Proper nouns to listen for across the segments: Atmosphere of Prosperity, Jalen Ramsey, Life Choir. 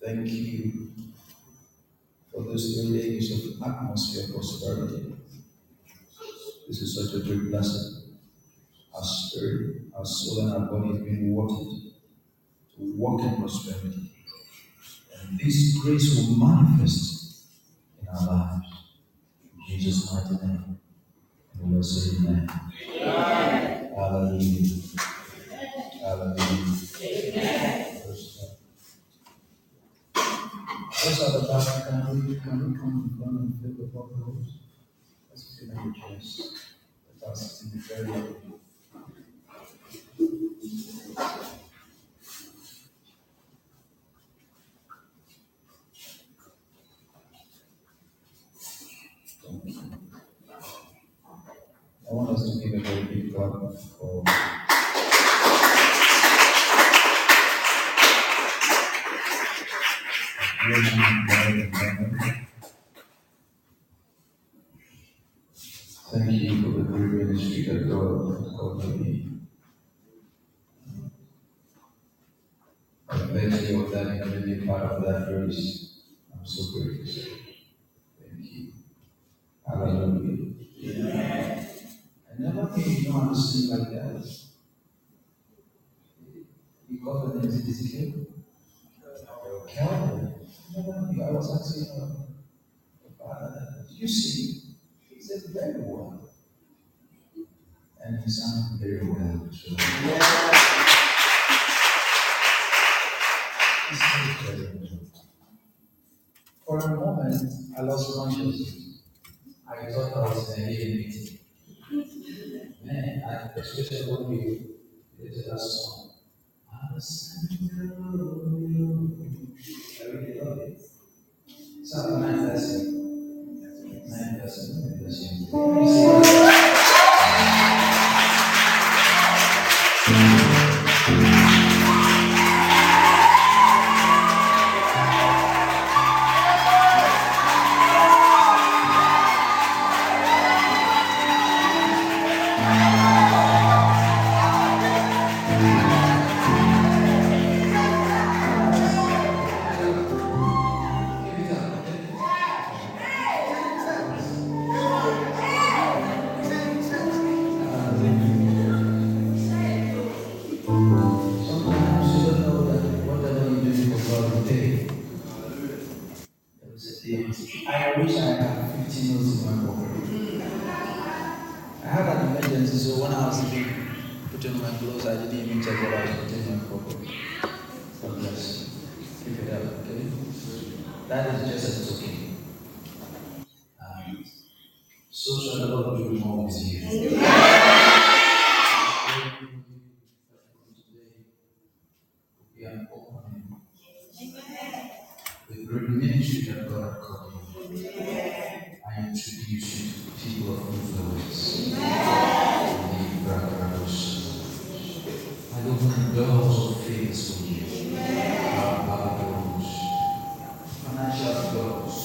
Thank you for those 3 days of atmosphere of prosperity. This is such a great blessing. Our spirit, our soul, and our body have been watered to walk in prosperity. And this grace will manifest in our lives. In Jesus' mighty name. And we will say amen. Amen. Hallelujah. Hallelujah. Amen. Those are the back, can we come in front and fill the bottles? Let's sit in the chairs. Let us sit in the very open. Thank you. I want us to give a very big clap for thank you for the great ministry that God has called me. I thank you for that and every part of that grace. I'm so grateful. Thank you. Hallelujah. Yeah. I never think you want to sing like that. You call the name of this kid? Calvary. I was asking the Father, did you see? He said, very well. And he sang very well. So, yeah. Very well. For a moment, I lost consciousness. I thought I was in a meeting. Man, especially when we did that song. I really love it. So, man, that's it. Man, that's it. Man, that's it. I wish I had 15 notes in my pocket. I had an emergency, so when I was leaving, putting on my clothes, I didn't even check what I was putting in my pocket. God bless you. Keep it up, okay? That is just a token. So shall the Lord do more with you. We are opening the great ministry that God has called you. I introduce you to people of influence. I open doors of faith for you. Our doors, financial doors,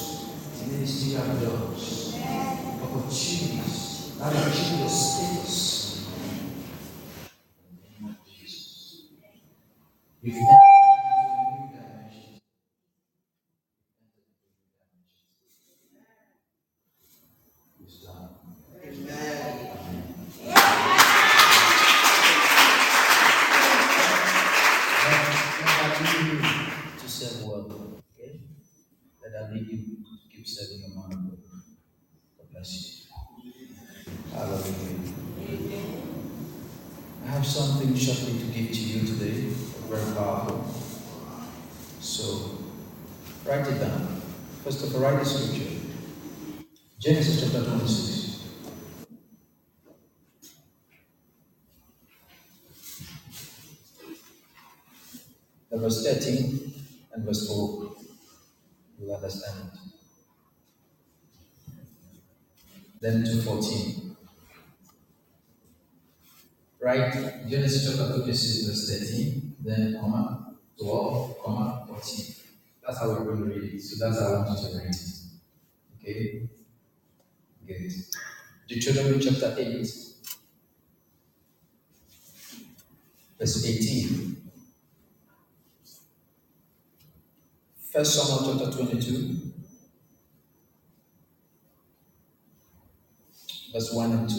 ministerial doors. Opportunities that will change your status. In the name of Jesus. You've entered into a new dimension. It's done. Amen. Let that lead you to serve well. Okay? Let that lead you to keep serving your man. I have something shortly to give to you today, very powerful. So, write it down. First of all, write the scripture. Genesis chapter 26. Verse 13 and verse 4. You'll understand it. Then to 14. Right? Genesis chapter 26, verse 13, then comma, 12, comma, 14. That's how we're going to read it. So that's how I want you to read it. Okay? Good. Deuteronomy chapter 8, verse 18. First Samuel chapter 22. Verse 1 and 2.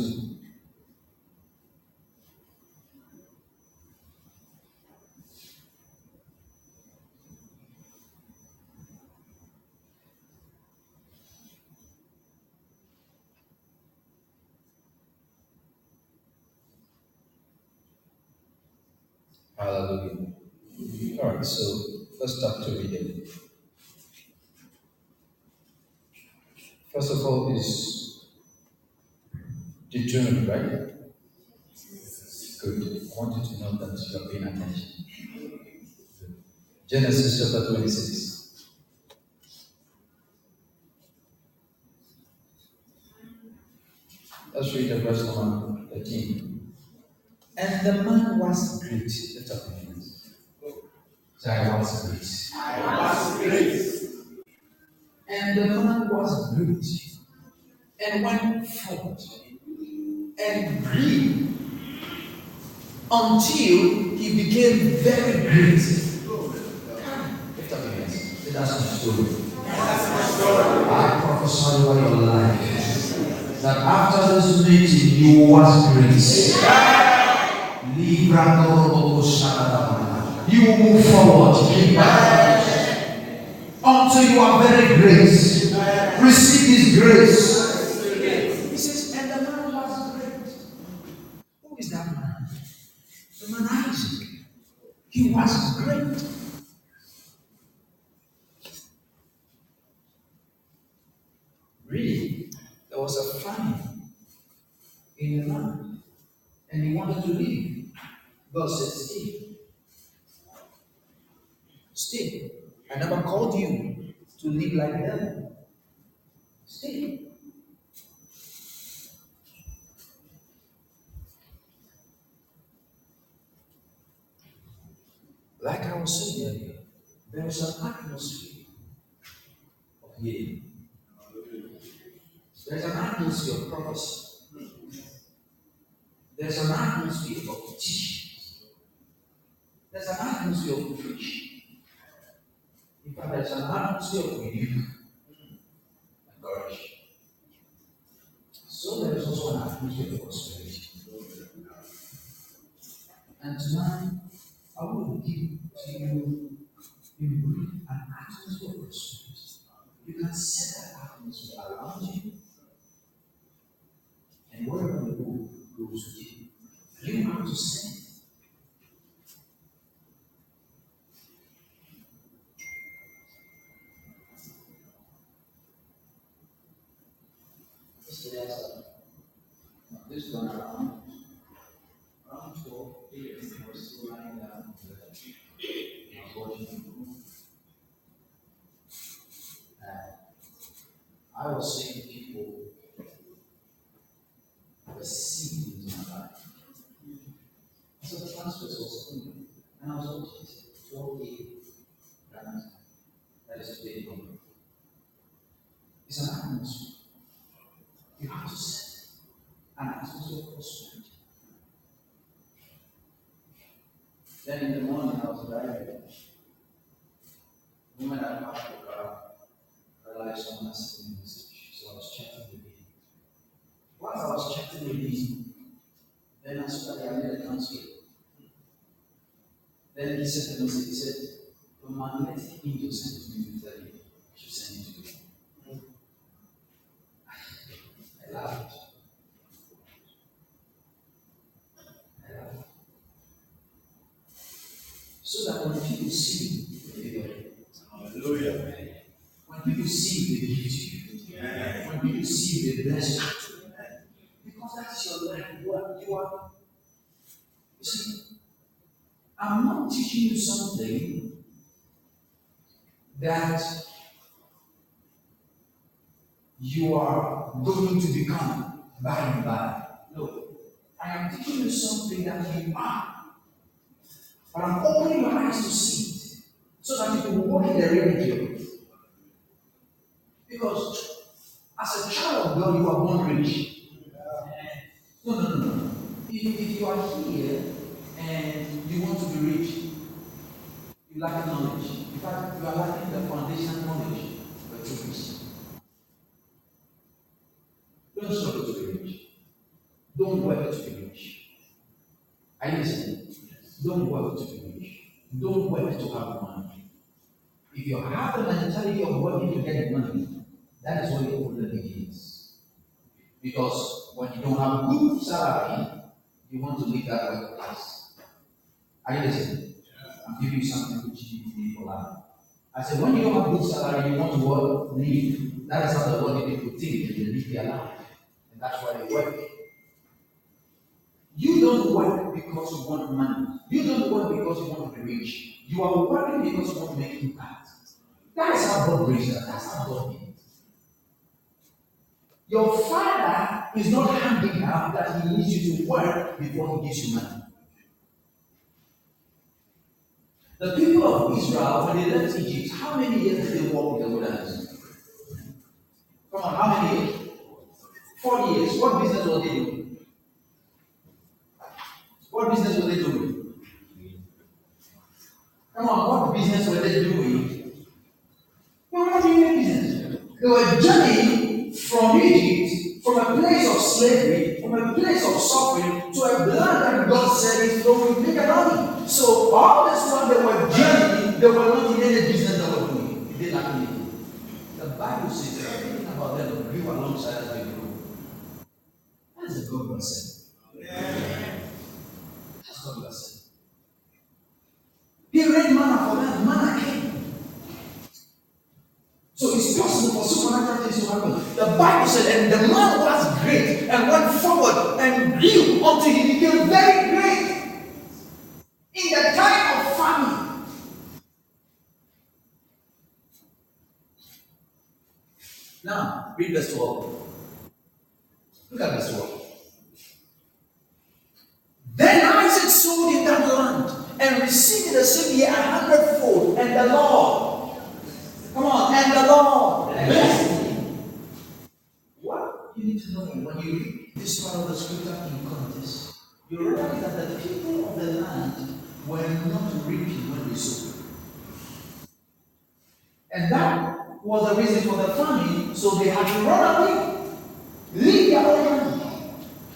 Hallelujah. All right, so let's start to read it. First of all is Deuteronomy, right? Good. I want you to know that you are paying attention. Genesis chapter 26. Let's read the verse 13. And the man was great. Let's open it. So I was great. And the man was great and went forth and grew until he became very great. Lift up your hands. That's my story. I prophesy over your life that after this meeting you was great. You will move forward until you are very great. Receive His grace. He was great. Really, there was a famine in the land, and he wanted to leave. God said, Stay. I never called you to live like them. Stay. Like I was saying earlier, there is an atmosphere of healing. There's an atmosphere of prophecy. There's an atmosphere of teaching. There's an atmosphere of preaching. In fact, there's an atmosphere of renewal and courage. So there is also an atmosphere of prosperity. And tonight, I will give to you in brief an atmosphere of prosperity. You can set that up. want to see. This one around 4 years, I was still lying down in the tree. I was watching the room. I was seeing people were seeing into my life. So the transfers was coming. And I was watching this 4 years. That is today. It's an atmosphere. You have to see. And it's also prosperity. Then in the morning, I was driving. The moment I parked the car, I realized someone had sent me a message. So I was checking the video. Once I was checking the video, then I saw that I made a transfer. Then he sent a message. He said, "The magnetic angel sent me to tell you, I should send it to you." I laughed. So that when people see the beauty, when people see the beauty, when people see the blessing, because that's your life, you are. You see, I'm not teaching you something that you are going to become by and by. No, I am teaching you something that you are. But I'm opening your eyes to see it, so that you can walk in the reality of it. Because as a child of God, you are born rich. No. If you are here and you want to be rich, you lack knowledge. In fact, you are lacking the foundational knowledge of your truth. Don't struggle to be rich. Don't work to be rich. I listen. Don't work to be rich. Don't work to have money. If you have the mentality of working to get money, that is what your problem is. Because when you don't have good salary, you want to leave that workplace. Are you listening? I'm giving you something which you need for life. I said, when you don't have good salary, you want to work, leave. That is how the working people think. They live their life. And that's why they work. You don't work because you want money. You don't work because you want to be rich. You are working because you want to make impact. That is how God brings us. That's how God is. Your Father is not handicapped that He needs you to work before He gives you money. The people of Israel, when they left Egypt, how many years did they walk in the wilderness? Come on, how many years? 40 years. What business were they doing? What business were they doing? Come on, what business were they doing? They were not doing any business. They were journeying from Egypt, from a place of slavery, from a place of suffering, to a land that God said is going to make an army. So all this while they were journeying, they were not in any business they were doing. They lacked anything. The Bible says everything about them grew alongside as they grew. That is a good person. He read manna for them, manna came. So it's possible for supernatural things to happen. The Bible said, and the man was great and went forward and grew until he became very great. In the time of famine, now read verse 12. Look at verse 12. Then Isaac sold in that land and received in the same year 100-fold. And the Lord, come on, and the Lord blessed him. What you need to know when you read this part of the scripture in context, you realize that the people of the land were not reaping when they sowed. And that was the reason for the famine, so they had to run away, leave their own land.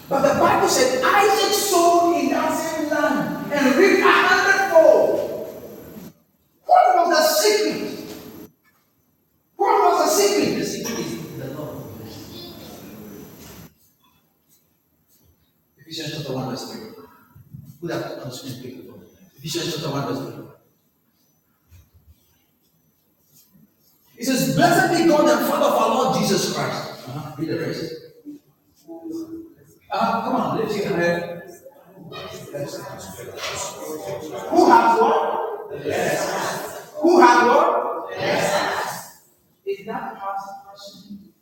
But the Bible said Isaac sowed in that same land and reaped 100-fold. What was the secret? What was the secret? The secret is the Lord. Ephesians chapter 1, verse 3. who that person is speaking from. Ephesians chapter 1, verse 3. It says, blessed be God and Father of our Lord Jesus Christ. Read the rest. Come on, let's take a head. Who has what? Bless. Who has what? Bless. Is that past question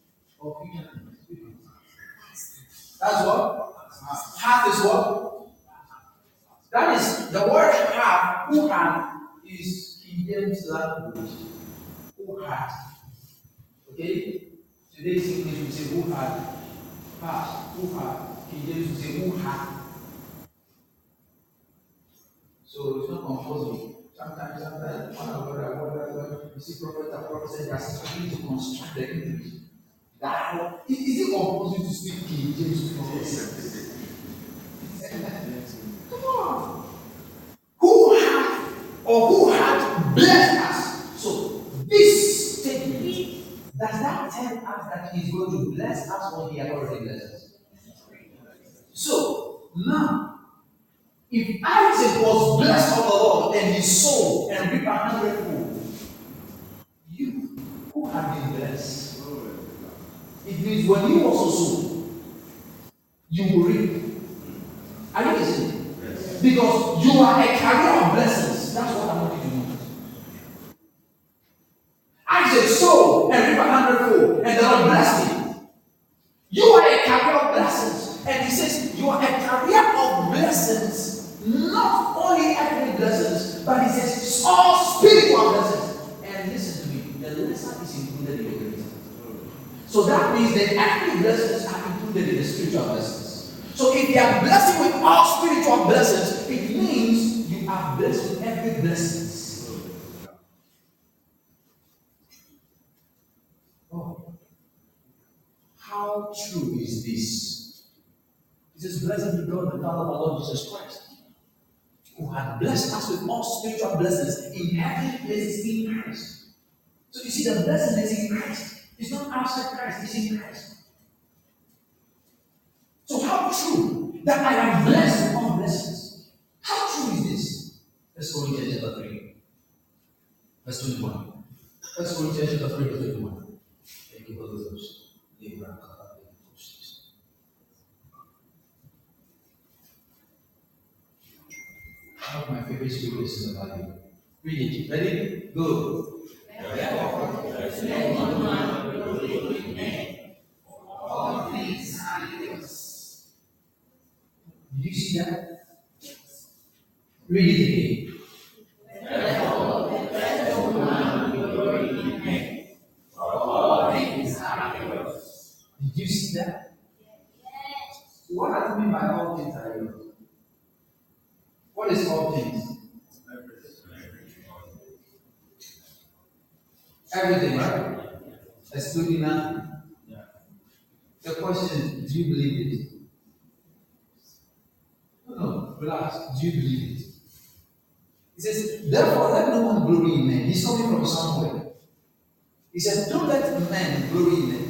of human experience? That's what? Half is what? That is the word half, who has, is in James language. Who had? Okay? Today's English will say who had. Past, who had. King James will say who had. So it's not composing. Sometimes, one word, you see prophet that is trying to construct the English. That is it composing to speak King James to prophet? Come on. Who had or who had blessed us? So this statement, does that tell us that he's going to bless us or he has already blessed us? So, now, if Isaac was blessed of the Lord and he sowed and reaped 100-fold, you who have been blessed, it means when you also sow, you will reap. Are you listening? Yes. Because you are a carrier of blessings. That's what I want you to do. Isaac sowed and reaped 100-fold, and the Lord blessed him. You are a carrier of blessings. And he says, you are a carrier of blessings, not only earthly blessings, but he says, all spiritual blessings. And listen to me, the lesser is included in the greater. So that means the earthly blessings are included in the spiritual blessings. So if they are blessed with all spiritual blessings, it means you are blessed with every blessing. How true is this? He says, blessed be God, the Father of our Lord Jesus Christ, who had blessed us with all spiritual blessings in heavenly places in Christ. So you see, the blessing is in Christ. It's not outside Christ, it's in Christ. So how true that I am blessed with all blessings? How true is this? Let's go to Corinthians chapter 3. Verse 21. Let's go to Corinthians chapter 3, verse 21. Thank you for those verses. One of my favorite scriptures is about you. Read it. Ready? Go. Did you see that? Read it again. You see that? Yes. What does it mean by all things are yours? What is all things? Everything, right? Excluding nothing. Yeah. The question, do you believe it? No, relax. Do you believe it? He says, therefore let no one glory in men. He's coming from somewhere. He says, don't let men glory in men.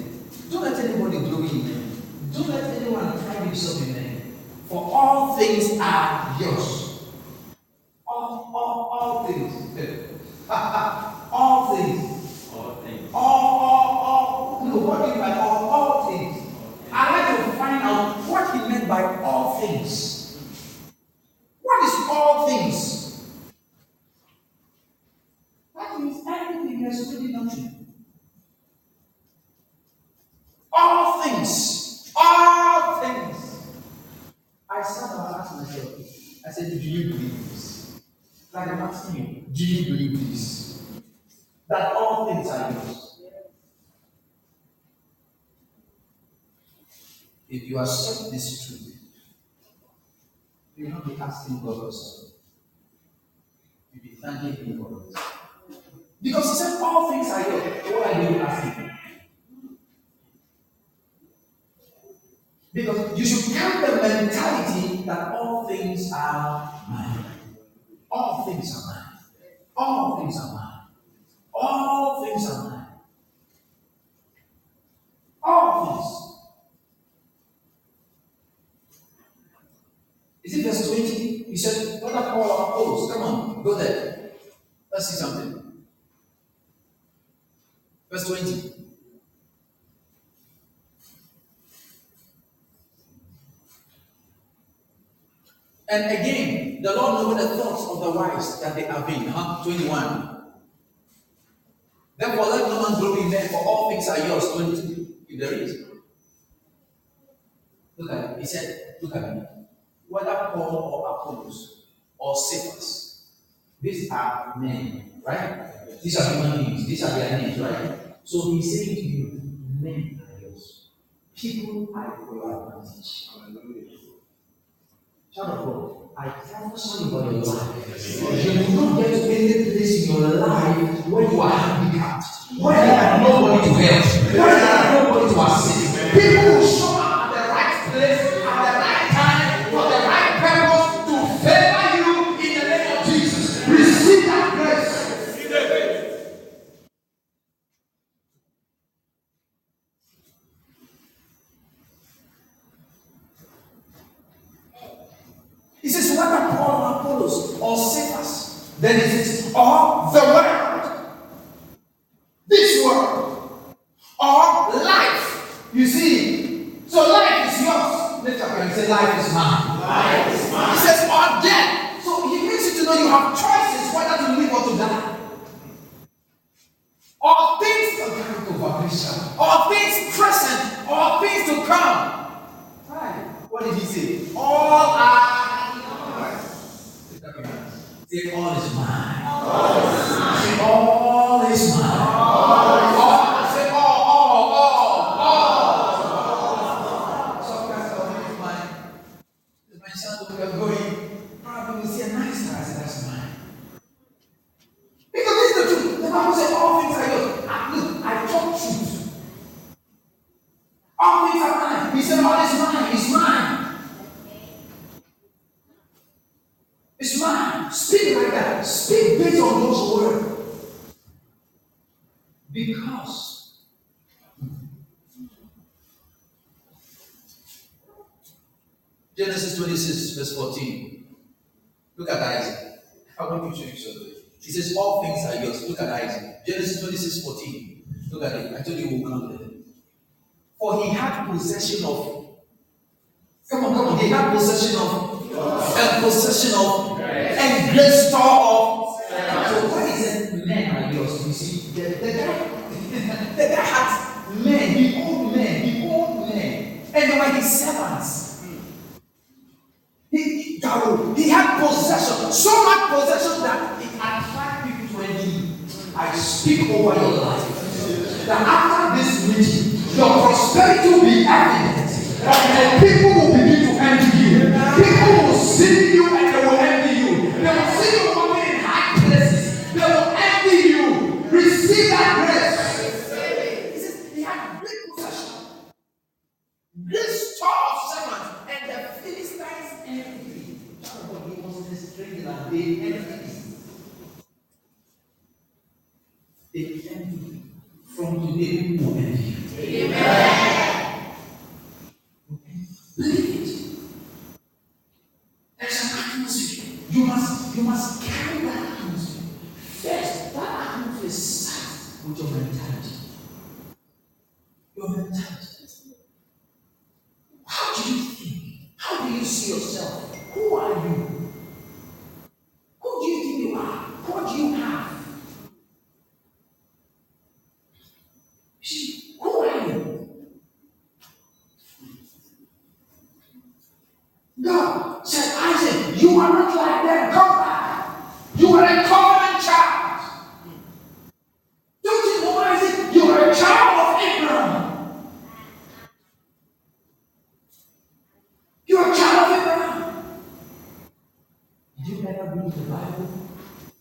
Don't let anybody glory in men. Don't let anyone pride himself in men. For all things are yours. All things. All things. All things. All. No, what do you mean by all? All things. I like to find out what he meant by all things. What is all things? That means everything that's good enough to. All things. All things. I sat down and asked myself, I said, do you believe this? Like I'm asking you, do you believe this? That all things are yours. If you accept this truth, you will not be asking God for something. You will be thanking Him for it. Because He said, all things are yours. What are you asking? Because you should have the mentality that all things are mine. All things are mine. All things are mine. All things are mine. All things. Is it verse 20? He said, what up all our poles? Come on, go there. Let's see something. Verse 20. And again, the Lord knoweth the thoughts of the wise, that they are vain. 21. Therefore, let no man glory in them, for all things are yours. 22. If there is. Look at it. He said, look at me. Whether Paul or Apollos or Cephas, these are men, right? These are human beings. These are their names, right? So he's saying to you, men are yours. People are your advantage. Child of God, I counsel you about your life. You will not get to any place in your life where you are handicapped, where there are nobody to help, where there are nobody to assist. People will show up at the right place, at the right time, for the right purpose, to favor you in the name of Jesus. Receive that grace. He says, whether Paul, Apollos, or Cephas, then it is of the world, this world, or life. You see, so life is yours. Lift up and say, life is mine. Life is mine. He says, or death. So he makes you to know you have choices whether to live or to die. Or things or things present, or things to come. Right. What did he say? All are. Say, all is mine. All is mine. Say, all is mine. All. Say, all. Sometimes I'll leave mine. My son will be going, probably will see a nice guy. I say, that's mine. Because this is the truth. The Bible says, all things are yours. Look, I talk truth. All things are mine. He said, all is mine. It's mine. It's mine. Speak like that. Speak based on those words. Because Genesis 26, verse 14. Look at Isaac. I want you to show you something. He says, all things are yours. Look at Isaac. Genesis 26, 14. Look at it. I told you we'll come there. For he had possession of. Come on. He had possession of. And possession of and great store of. So what is it? Men are yours. You see, the guy had men, he owned men, and they were his servants. He had possession, so much possession that it attracted people to him. I speak over your life that after this meeting, your prosperity will be evident, and the people will begin to envy you. People will see you and they will envy you. They will see you coming in high places. They will envy you. Receive that grace. He says, he had great possession, great store of servants, and the Philistines envied. He was in a strange land. They envied. From today, we will envy you. Amen. You must carry that atmosphere. First, that atmosphere starts with your mentality. Your mentality. How do you think? How do you see yourself? Who are you? Who do you think you are? What do you have? See, who are you? God said, Isaac, you are not like that. Come back. You are a covenant child. Don't you know, Isaac? You are a child of Abraham. You are a child of Abraham. Did you ever read the Bible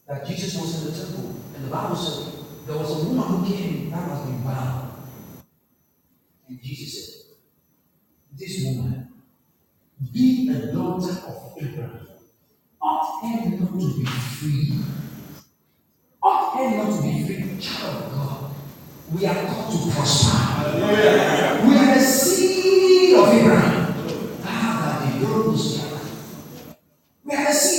that Jesus was in the temple? And the Bible said there was a woman who came that was been bound. And Jesus said, this woman, be a daughter of Abraham. Ought her not to be free. Ought her not to be free. Child of God, we are called to prosper. We are the seed of Abraham. We are the seed.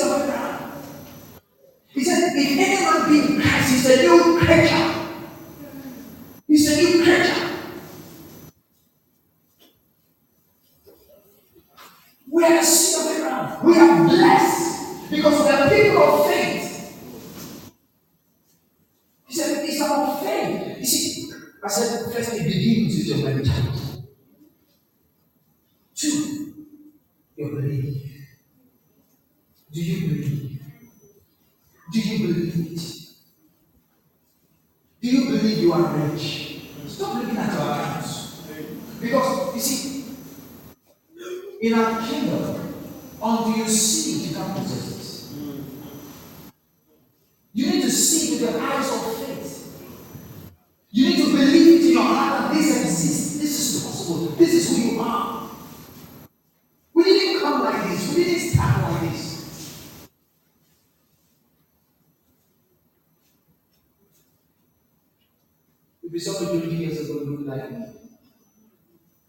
We are seed of Abraham. We are blessed because we are people of faith. He said, it's about faith. You see, I said, first it begins with your mentality. Two, your belief. Do you believe? Do you believe it? Do you believe you are rich? Stop looking at our accounts. Because, you see, in our kingdom, until you see it, you can't possess it. You need to see with the eyes of faith. You need to believe it in your heart that this exists. This is possible. This is who you are. We didn't come like this. We didn't start like this. If it's something you 3 years ago, you would like it.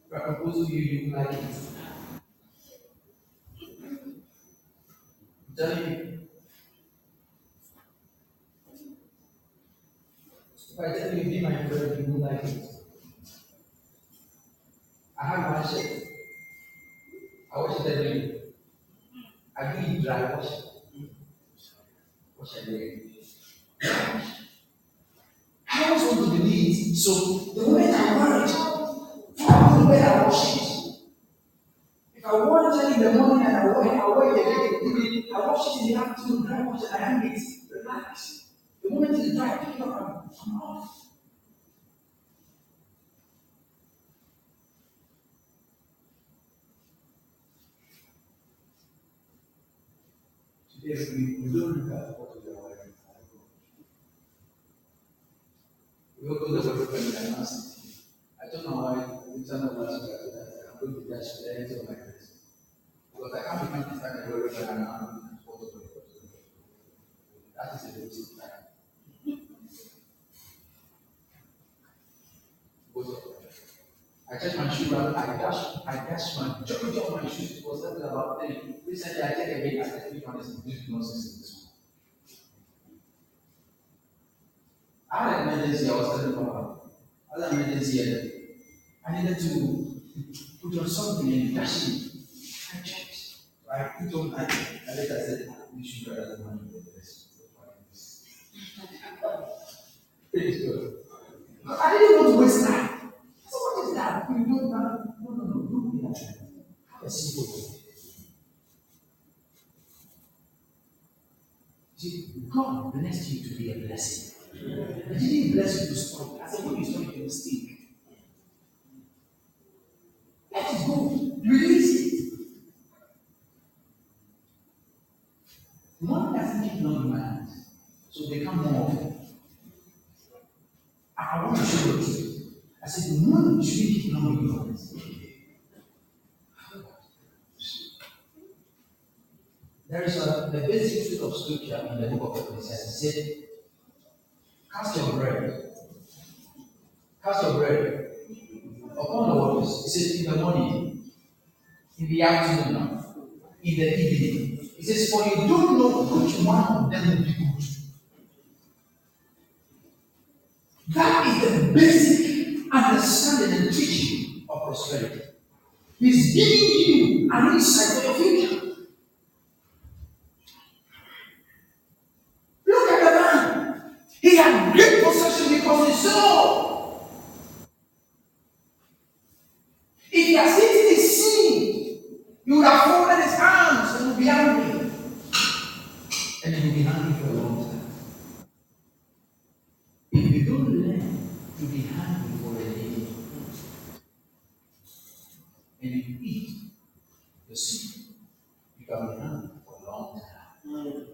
If I propose to you, you would like it. I'm telling you. If I tell you, be my friend, you would like it. I have washed it. I wash it every day. I do it dry wash. Wash every day. I always want to believe it, so the moment I wear it, I will wear I wash it. If I want it in the morning and I wear it, I wash it in the afternoon, dry wash it, I hang it, relax. The moment it's dry, I pick it up and I'm off. Today we don't look at what we are wearing. We all go the way from the diagnostic. I don't know why we turn up last year that I'm going to judge the head of my friends. Because I can't even understand the way that I'm not going to hold up. That is a basic time. Both of them. I checked my shoes out, I dashed my jacket off my shoes. It was something about 10. Recently, I checked again, I said, to be honest, this nonsense in this one. I had an emergency, I was telling Papa. I had an emergency, I needed to put on something and dash it. I checked. So I put on, I later said, we should try that money for the rest of the good. But I didn't want to waste time. So what is that? We don't have, no. Have a simple thing. See, God blessed you to be a blessing. I didn't bless you to stop. I said, when you stop, you mistake. Let it go. Release it. One doesn't keep long in my hands, so they come more often. I want to show you. I said, the one you should keep long in your hands. There is the basic truth of scripture in the book of Ecclesiastes. It said, Cast your bread upon the waters. It says in the morning, in the afternoon, in the evening. It says, for you don't know which one of them will be good. That is the basic understanding and teaching of prosperity. It's giving you an insight for your future. He had great possession because he saw. If he has eaten his seed, he would have folded his arms and would be angry. And he would be angry for a long time. If you don't learn to be angry for a day, and you eat the seed, you can be angry for a long time.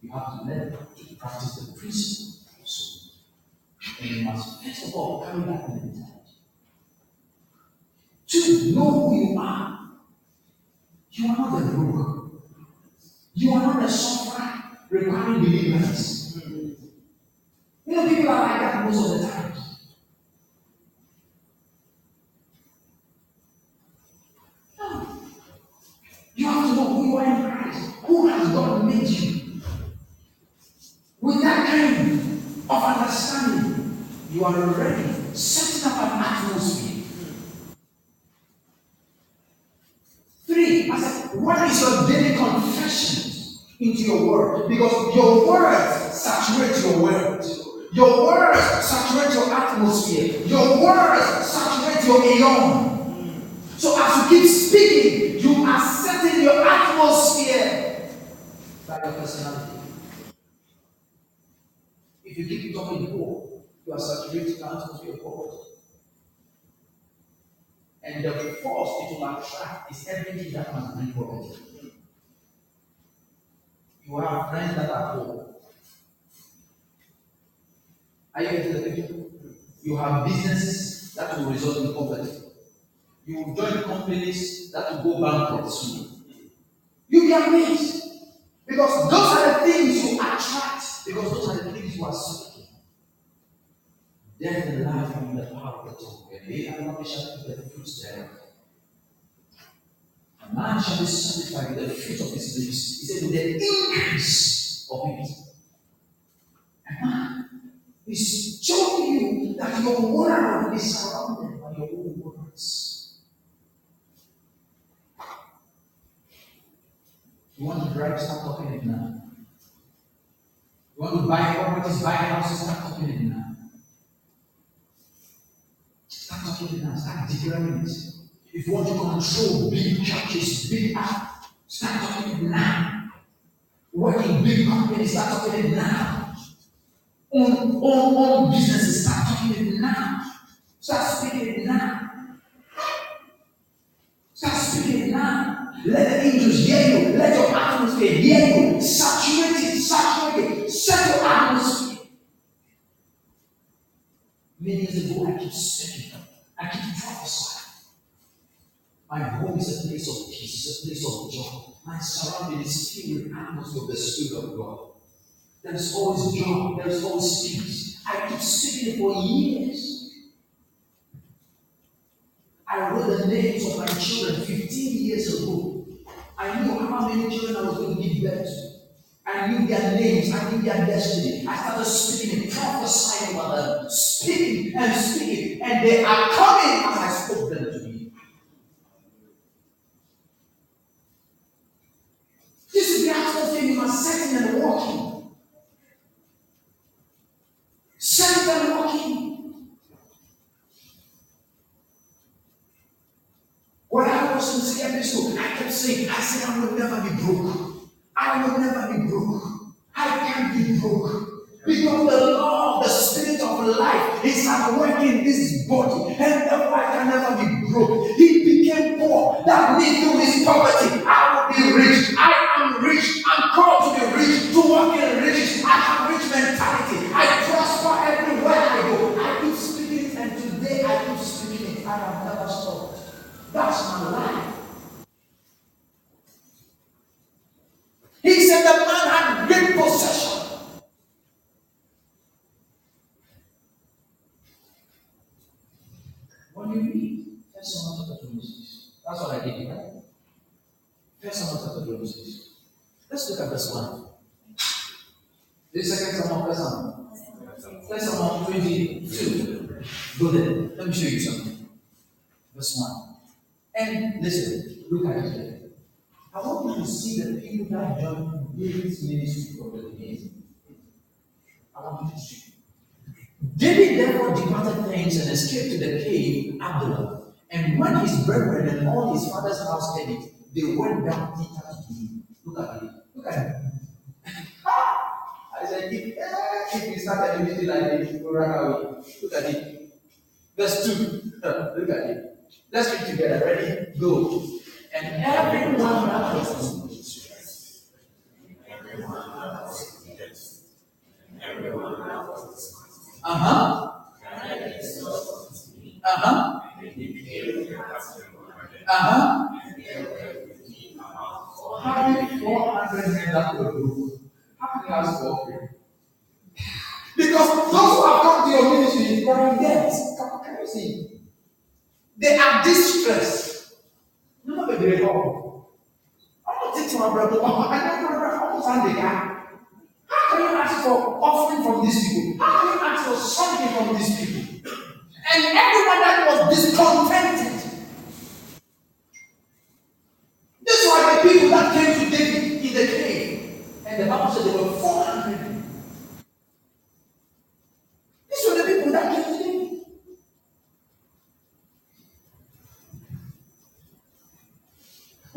You have to learn to practice the principle of soul. And you must, first of all, carry that mentality. Two, know who you are. You are not a broker. You are not a sufferer requiring deliverance. You know, people are like that most of the time. No. You have to know who you are in Christ. Who has God made you? With that kind of understanding, you are already setting up an atmosphere into your word, because your words saturate your world. Your words saturate your atmosphere. Your words saturate your aeon. So as you keep speaking, you are setting your atmosphere by your personality. If you keep talking poor, you are saturating the atmosphere of God. And the force it will attract is everything that must bring poverty. You have friends that are poor. Are you into the picture? You have businesses that will result in poverty. You will join companies that will go bankrupt soon. You'll be amazed. Because those are the things you attract. Because those are the things you are seeking. Then the life from the power of the tongue. And they are not shall be the fruits thereof. A man shall be sanctified with the fruit of his lips. He said, with the increase of it. A man is showing you that your world is surrounded by your own words. You want to drive, start talking it now. You want to buy properties, buy houses, start talking it now. Start talking it now, start declaring it. If you want to control big churches, big apps, start talking it now. Work in big companies, start talking it now. Own businesses, start talking it now. Start speaking it now. Start speaking it now. Let the angels hear you. Let your atmosphere hear you. Saturate it. Set your atmosphere. Many years ago, I keep speaking. I keep prophesying. My home is a place of peace, a place of joy. My surrounding is filled with atmosphere of the Spirit of God. There is always joy, there is always peace. I keep speaking it for years. I wrote the names of my children 15 years ago. I knew how many children I was going to give birth to. I knew their names, I knew their destiny. I started speaking and prophesying about them, speaking, and they are coming as I spoke them to me. This is the atmosphere you are setting and walking. Set them walking. When I was in secondary school, I kept saying, I will never be broke. I will never be broke. I can't be broke. Because the law of the Spirit of life is at work in this body. And therefore I can never be broke. He became poor. That means through his poverty, I will be rich. I am rich. I'm called to be rich, to walk in riches. I have rich mentality. I prosper everywhere I go. I keep speaking it, and today I keep speaking it. I have never stopped. That's my life. He said the man had great possession. What do you read? First Samuel chapter 26. That's what I did, right? First Samuel chapter 26. Let's look at verse 1. This is second Samuel, first Samuel. First Samuel 22. Go there. Let me show you something. Verse 1. And listen, look at it. I want you to see the people that joined David's ministry for the day. I want you to see. David therefore departed thence and escaped to the cave Adullam. And when his brethren and all his father's house heard it, they went down thither to him. Look at him. I said, if we started immediately like this, we'll run away. Look at it. Verse 2. Look at it. Let's read together. Ready? Go. And everyone that was distressed. How many 400 men that will do? How many has to offer? Because those who have come to your ministry are in debt. Can you see? They are distressed. You know what they call? I'm not teaching my brother. How can you ask for offering from these people? How can you ask for something from these people? And everyone that was discontented. This was the people that came to David in the cave. And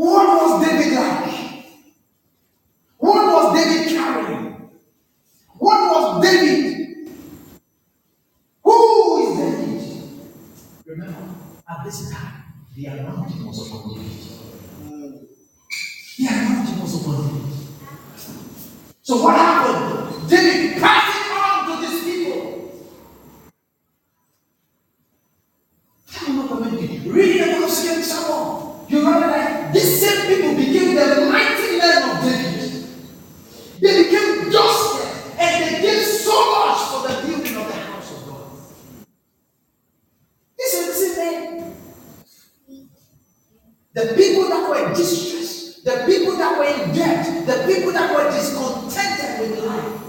What was David like? What was David carrying? What was David? Who is David? Remember, at this time, the anointing was upon David. The anointing was upon David. So what happened? David passed it on to these people. I'm not commenting. Read about Second Samuel. You remember that these same people became the mighty men of David. They became justice and they did so much for the building of the house of God. These are the same men. The people that were distressed, the people that were in debt, the people that were discontented with life.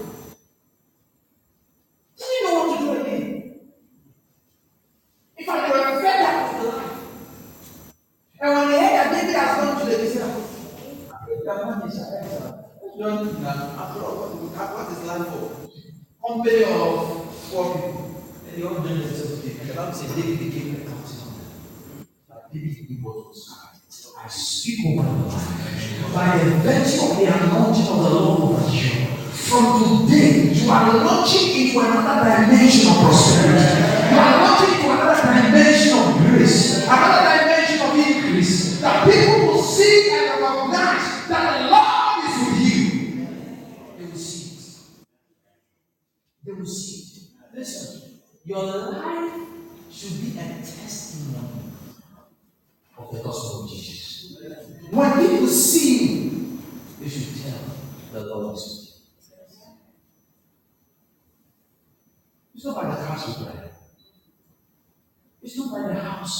They didn't know what to do again. In fact, they were fed up with life. And when they heard that David has gone to the vision, I think that man is an exile. After all, what is life for? Company of poor people. And they all done the same thing. And the Bible says David became a counselor. But David was I speak over your life by the virtue of the anointing of the Lord over you. From today, you are launching into another dimension of prosperity. You are launching into another dimension of grace, another dimension of increase. That people will see and recognize that the Lord is with you. They will see it. They will see it. Listen, your life should be a testimony of the gospel of Jesus. When people see you, they should tell the Lord is with you. It's not by the house of prayer. It's not by the house.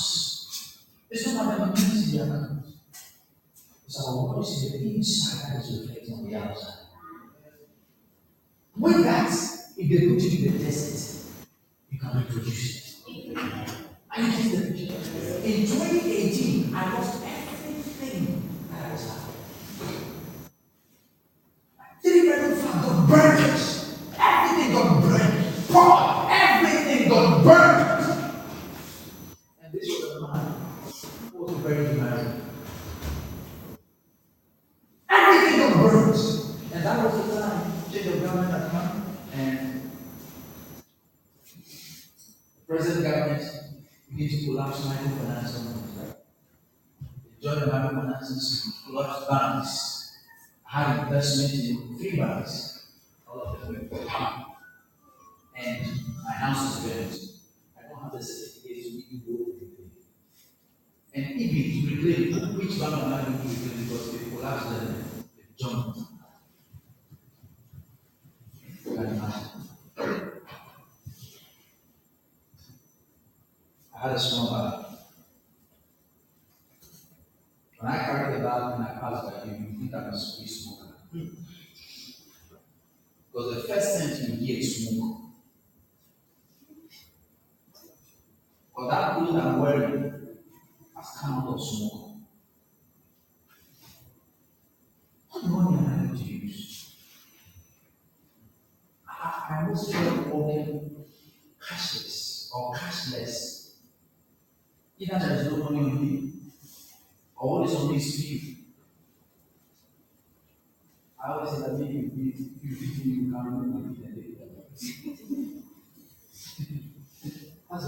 It's not by the community around. It's our voice in the inside that is reflected on the outside. With that, if they put you in the desert, you can reproduce it. Are you getting the picture? In 2018, I lost that's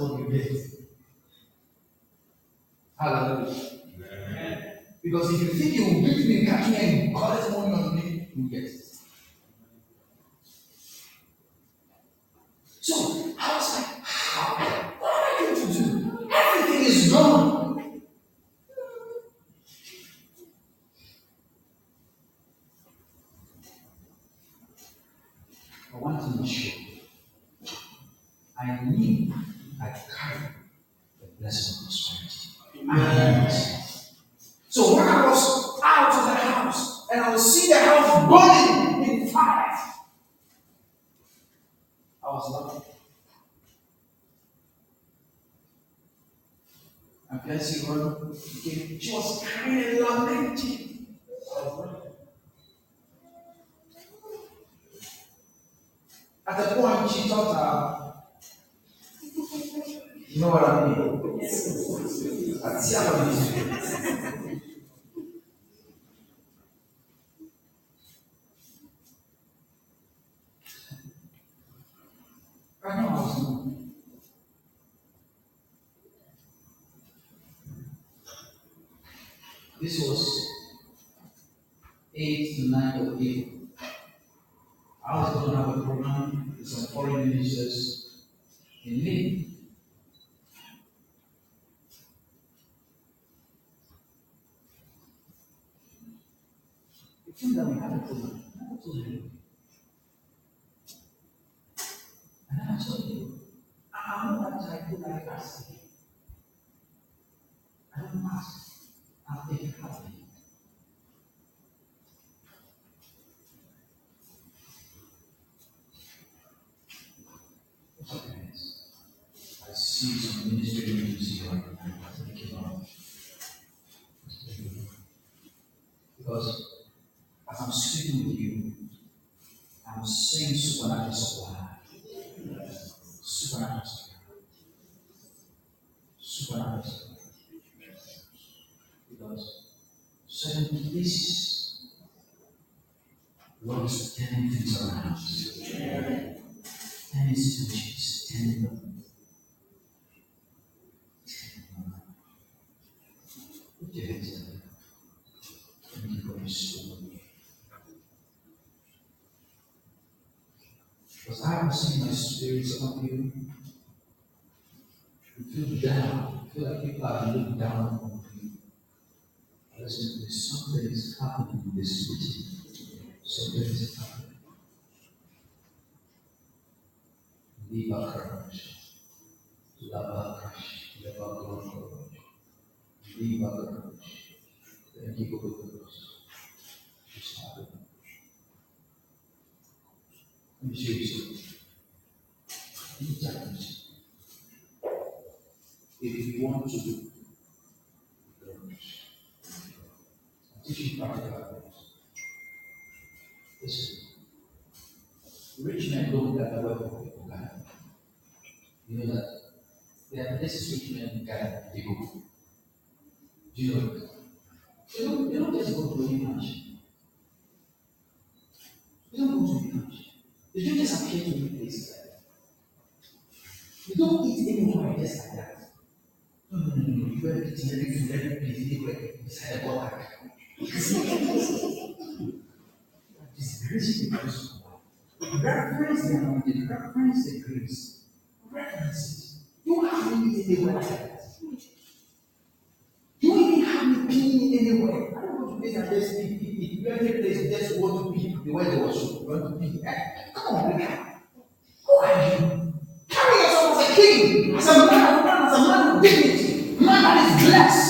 what you get. Hallelujah. Amen. Because if you think you will beat me, catch me, and collect money on me, you get it. So I was like, what am I going to do? Everything is gone. I want to make sure I need. I carry the blessing of prosperity. Amen. So when I was out of the house and I was seeing the house burning in fire, I was laughing. And blessing her, she was crying and lamenting. At the point she thought, you know what I mean? Yes. I see how it is. This was 8 to 9 of April. I was going to have a program with some foreign ministers in May. It seemed that we had a program. I told him. And then I told him, I don't want to try to like us. I don't ask. I'll take it out. I see some ministry you see right now. Thank you, Lord. Because as I'm speaking with you, I'm seeing supernatural supply. Supernatural supply. Supernatural supply. Because certain places, Lord is turning things around. Turning situations, turning them. Put your hands down. Thank you for your soul. Because I have seen my spirit, some of you, you feel down, you feel like people are looking down on you. Listen, there's something is happening in this city. Something is happening. Liba Karaj, Laba Karaj, Laba Karaj, Liba Karaj. Thank you for the cross. It's happening. Let me show you something. Times, if you want to do the cross, teaching practical values. Listen, rich men don't gather where people gather. You know that? There are places rich men gather, they go. Do you know that? They don't just go to any mansion. They don't go to any mansion. They don't just appear to any place like that. They don't eat anywhere just like that. No. You are eating every food, every place, anywhere, beside the water. Disgrace the person. Reference the anointing, reference the grace, reference it. You haven't eaten anywhere like that. You even haven't been anywhere. I don't want to be that just eat. You every place just want to be the way they were so. You want to be. Come on, look at. Who are you? Carry yourself as a king, as a man of dignity, man that is blessed.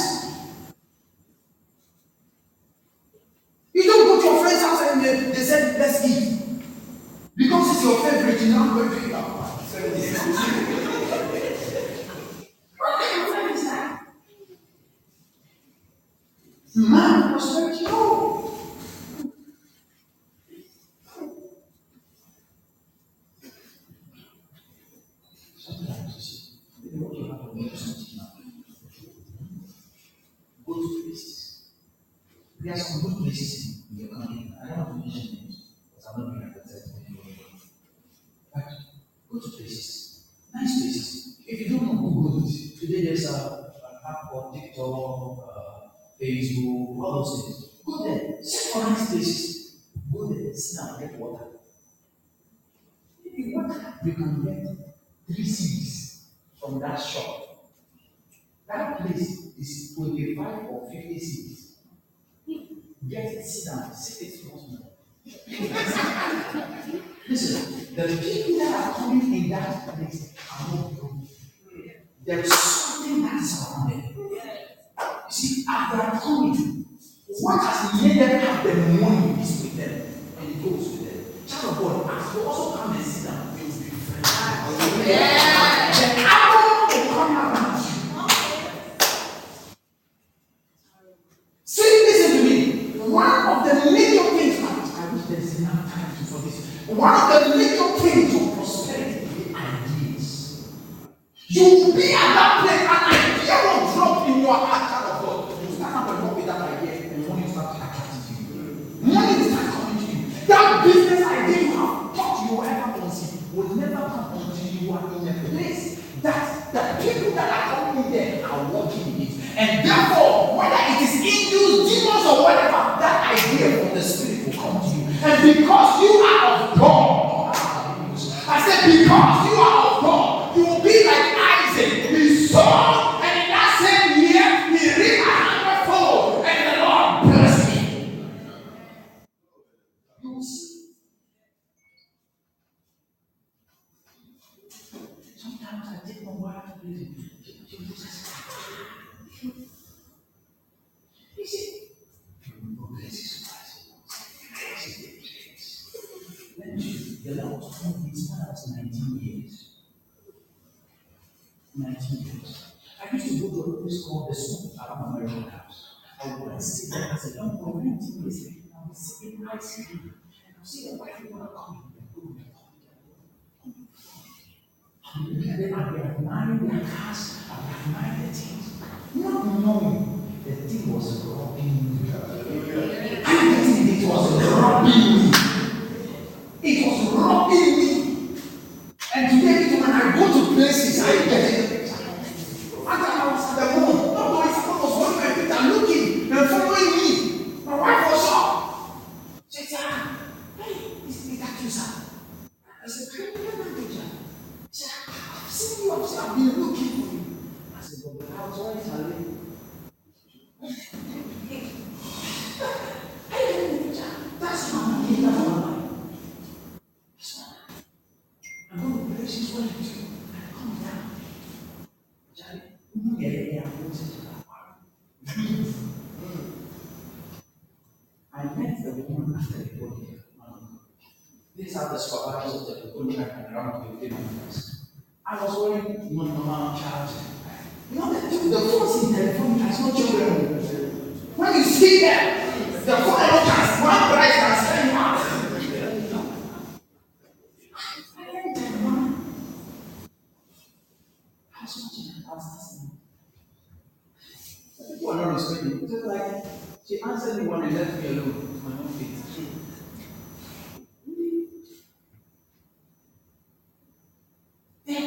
That people that are coming in there are walking in it. And therefore, whether it is induced idea from the Spirit will come to you. And because you are of God, I said because you are of God, you will be like Isaac. He saw, and in that same year, he reaped 100-fold, and the Lord blessed him. You will see. Sometimes I take my word to believe in. You see, the Lord was born in his house 19 years. 19 years. I used to go to a place called the School around American House. I would sit there and say, I'm for 19 years. I would sit in my seat. And I would see the wife who want to come in. I'm looking at them and they're admiring their cars and admiring their things. Not knowing the thing was robbing me. I think it was robbing me. It was robbing me. And today, when I go to places, I get it. And I was at the moment, nobody was watching my feet and looking and following me. My wife was up. She said, hey, is that you, sir? I said, I remember the picture. She said, I've seen you, I've been looking for you. I said, but I was always hungry. That's my money, that's my money. She's willing to come down. Charlie, you get it, I'm going to that. I met the woman after the body. These are the survivors of the contract around the universe. I was wearing one normal charge. You know, the phones in the phone has no children. When you see them, the phone has one price that's coming out. People are not respecting me. Just like she answered me when I left me alone with my own faith. Then,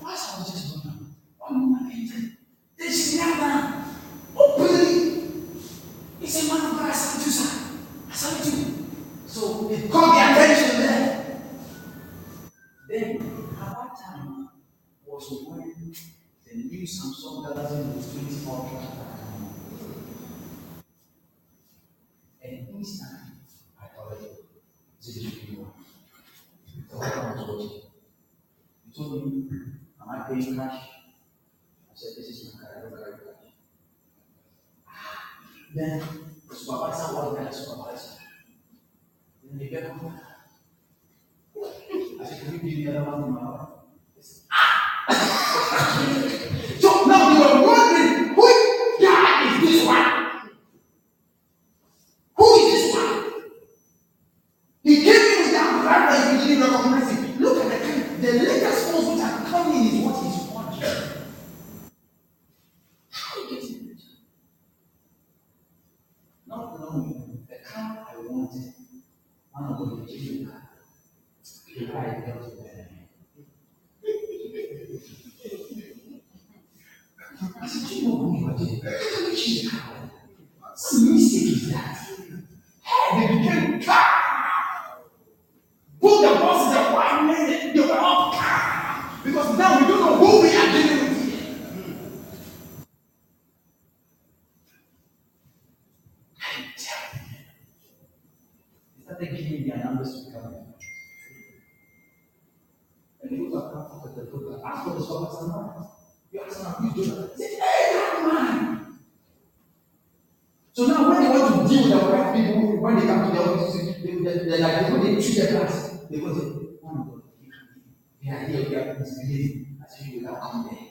whilst I was just wondering, one woman entered. Then she knelt down. Openly. He said, man of God, I salute you, sir. I salute you. So it caught the attention there. Then, at that time, was when the new Samsung Galaxy was 24 Ultra. And instantly, I thought, this is the one. The one I was watching. He told me, am I paying cash? I said, this is my car, I don't carry cash. Then the supervisor was there, Then they get on I said, can you give me another one in my life? He said, So now you are wondering, who God is this one? Who is this one? He came in with that brother and he didn't recognize him. Look at the latest ones which are coming is what he's watching. How he gets in the picture? Not knowing the car I wanted, I'm going to give you a car. The car I got to bear. I said, do you know who you are doing? What mistake is that? Hey, they became car. Both the bosses and white men, they were all car. Because now we don't know who we are dealing with here. I tell you. They started giving their numbers to come. And people are coming after the book. Ask for the service and not. You ask them, you do that. Say, hey, that man! So now, when they want to deal with the right people, when they come to the office, they're like, when they treat the class, they go say, oh my God, the idea of their misbehaving as if you will not come there.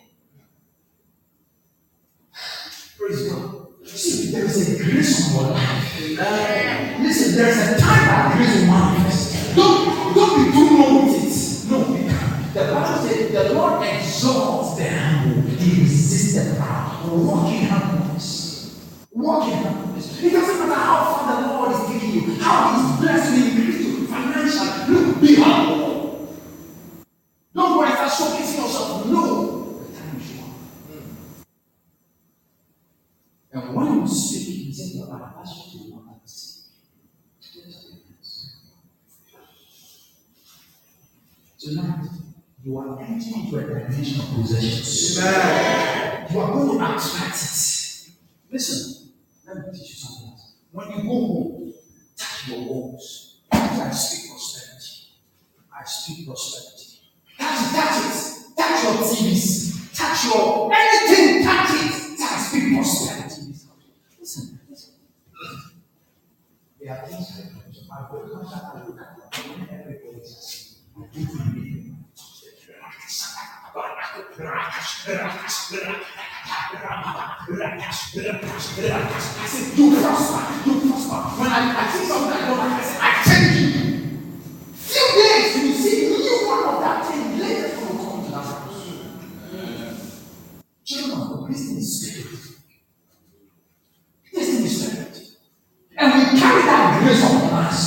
Praise God. See, there is a grace on your life. Listen, there is a time that grace will manifest. Don't be too long with it. No, be careful. The Bible says the Lord exalts the humble, he resists the proud. Walk in humbleness. Walk in humbleness. It doesn't matter how far the Lord is taking you, how He's blessing you, increase you financially. Look, be humble. Don't worry about showcasing yourself. No, the time is wrong. And when you speak, you say, Lord, I ask you to do one. Tonight, you are entering into a dimension of possessions. Amen. You are going to attract it. Listen, let me teach you something else. When you go home, touch your walls. I speak prosperity. I speak prosperity. Touch it. Touch your TVs. Touch your anything. Touch it. Touch, speak prosperity. Listen. There are things that my brother comes out and look at them. Everybody says, I said, you prosper. When I see something I don't like, I change you. Few days you see new one of that thing, later you will come to that house. Children of God, this thing is spirit. This thing is spirit. And we carry that grace upon us.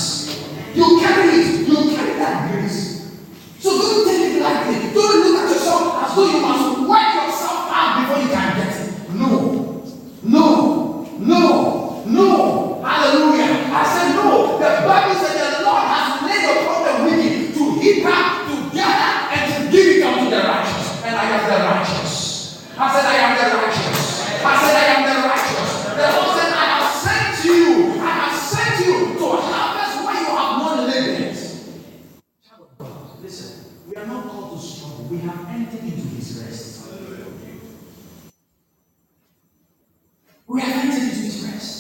You carry it, you carry that grace. So don't take it lightly. Don't look at yourself as though you must work yourself out before you can get it. No. Hallelujah. I said no. The Bible said the Lord has laid upon the wicked to heap up, to gather, and to give it unto the righteous. And I am the righteous. I said I am the righteous. I said I am the righteous. The Lord said I have sent you. I have sent you to harvest where you have not labored. Listen. We are not called to struggle. We have entered into His rest. We have entered into His rest.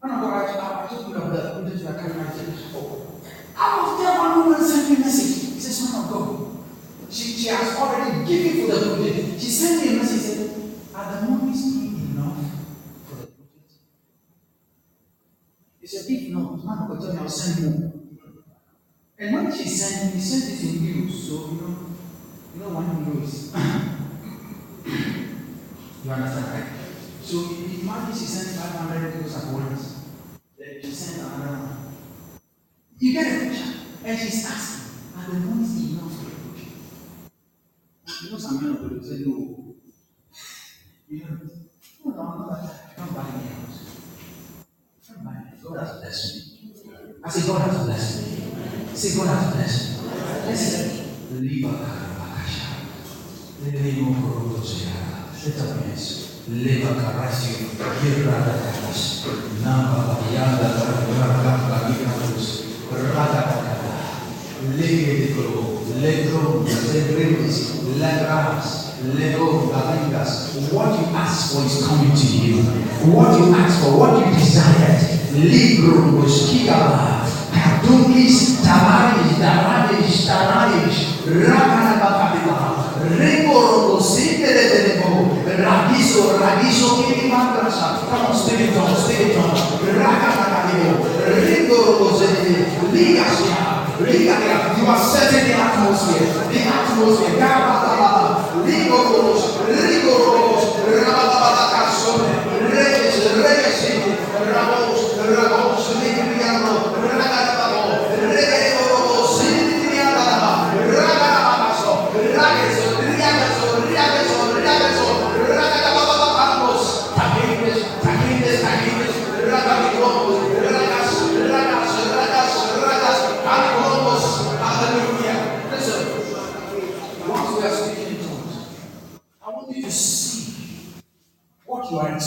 When I told you about the I carried my church. I was there, one woman sent me a message. She says, "Man of God, she has already given for the project." She sent me a message. She said, "Are the monies enough for the project?" He said, "If not, man of God, tell me I'll send more." And when she sent it in euros, so you know what euro is. You understand, right? So imagine she sent 500 euros at once. Then she sent another one. You get a picture. And she's asking, are the monies enough for the picture? You know some men of God say, no. No, I'm not like that. Come buy me a house. Come buy me. God has blessed me. I said, God has blessed me. Say, God has blessed you. Listen. Liba Karabakasha. Limo Korotosea. Setames. Liba Karasio. Hiradakas. Namba Yada Rabakus. Radakatas. Lege de Koro. Legro. Legremis. Legras. Lego. Lavingas. What you ask for is coming to you. What you ask for, what you desired. Libro was Kigaba. Dunkis, Tamarish, Rakanabakabila, Reboro, Sinterebo, Ragiso, Kilimandrasa, Spirit on, Rakanabakabilo, Reboro, Ligasia, Ligasia, you are setting the atmosphere, Gabala, Rigoros, Rabakaso, Reyes, Rabos, Ligriano, $20,000.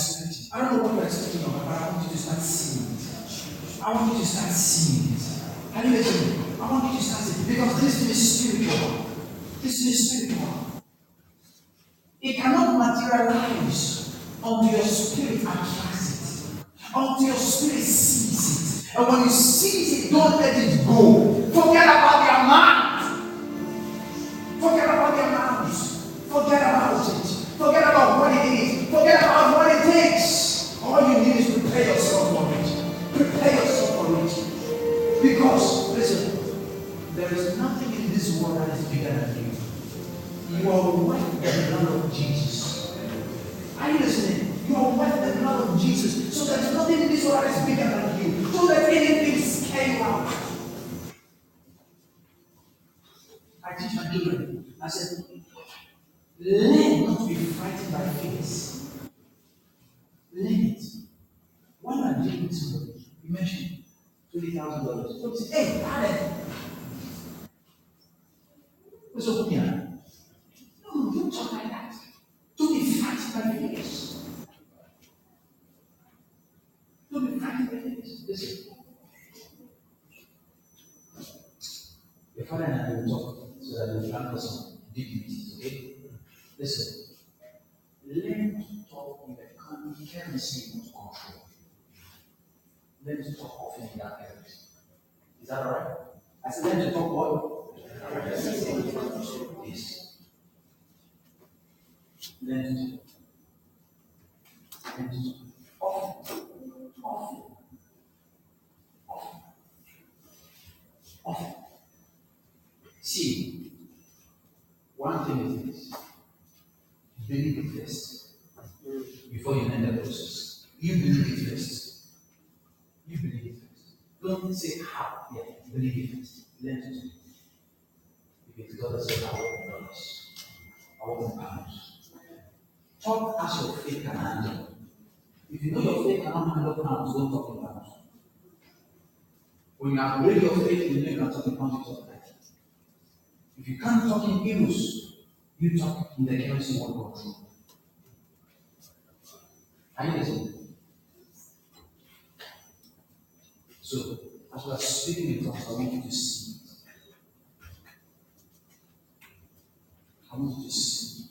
we became the same to control. Let me talk of in that area. Is that all right? I said, let me talk what? Yes. Let me often. See, one thing is this. Believe it first before you end the process. You believe it first. You believe it first. Don't say how. Yeah, believe it first. Let it do. If it's God that says, I want dollars, I want pounds. Talk as your faith can handle. If you know your faith cannot handle pounds, don't talk in pounds. When you have read your faith, you know you can talk in pounds, you talk like it. If you can't talk in euros, you talk in the currency one control. So, as we are speaking in tongues, I want you to see. I want you to see.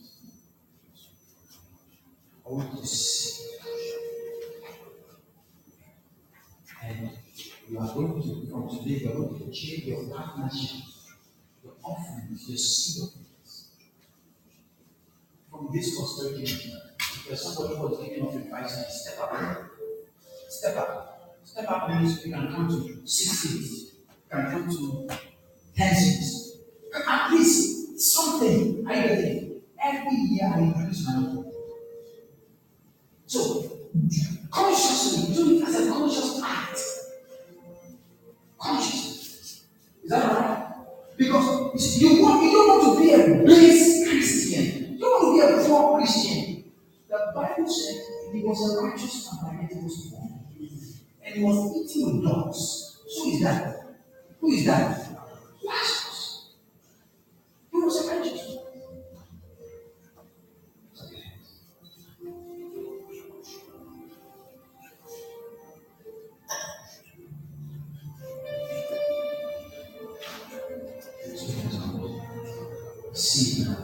I want you to see. And you are going to, from today, you are going to change your partnership, your offerings, your seed offerings. From this prosperity. Because somebody who was giving up advice and step up. Step up. Step up means you can come to 6 seats, you can come to 10 seats. At least something. I believe every year I increase my offer. So consciously, do it as a conscious act. Consciously. Is that right? Because you don't want to be a base Christian. You don't want to be a poor Christian. The Bible said he was a righteous man and he was born. And he was eating with dogs. So who is that? Who is that? Lazarus. He was a righteous man. See now.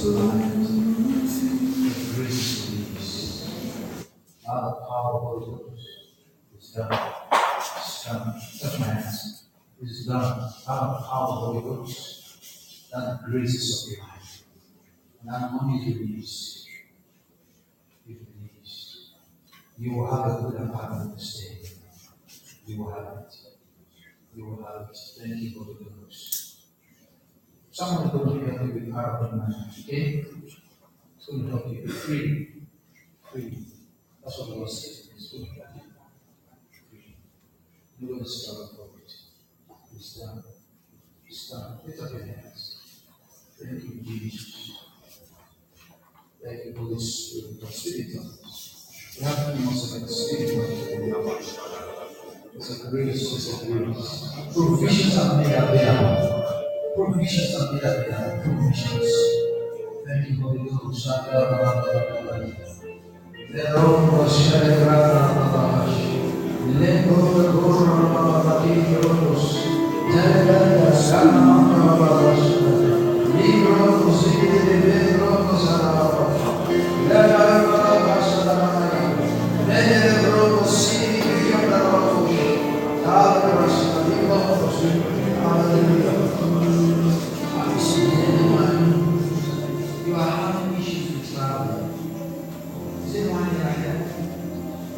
Graces of your life. And I'm only doing this. If you please, you will have a good apartment to stay. You will have it. You will have it. Thank you for the goodness. Someone is going to help you with powerful management, okay? It's going to help you with free. Free. That's what the Lord says. It's going to help you. Free. You will discover for it. It's done. It's done. Lift up your hands. Thank you, Jesus. Thank you, Holy Spirit. We have to use the Spirit of it's a grace, it's a grace. Provisions are made available. Provisions are made available. Provisions. Thank you, Holy Ghost. Let all of us share the ground of our you are having issues with travel. Is it one here again?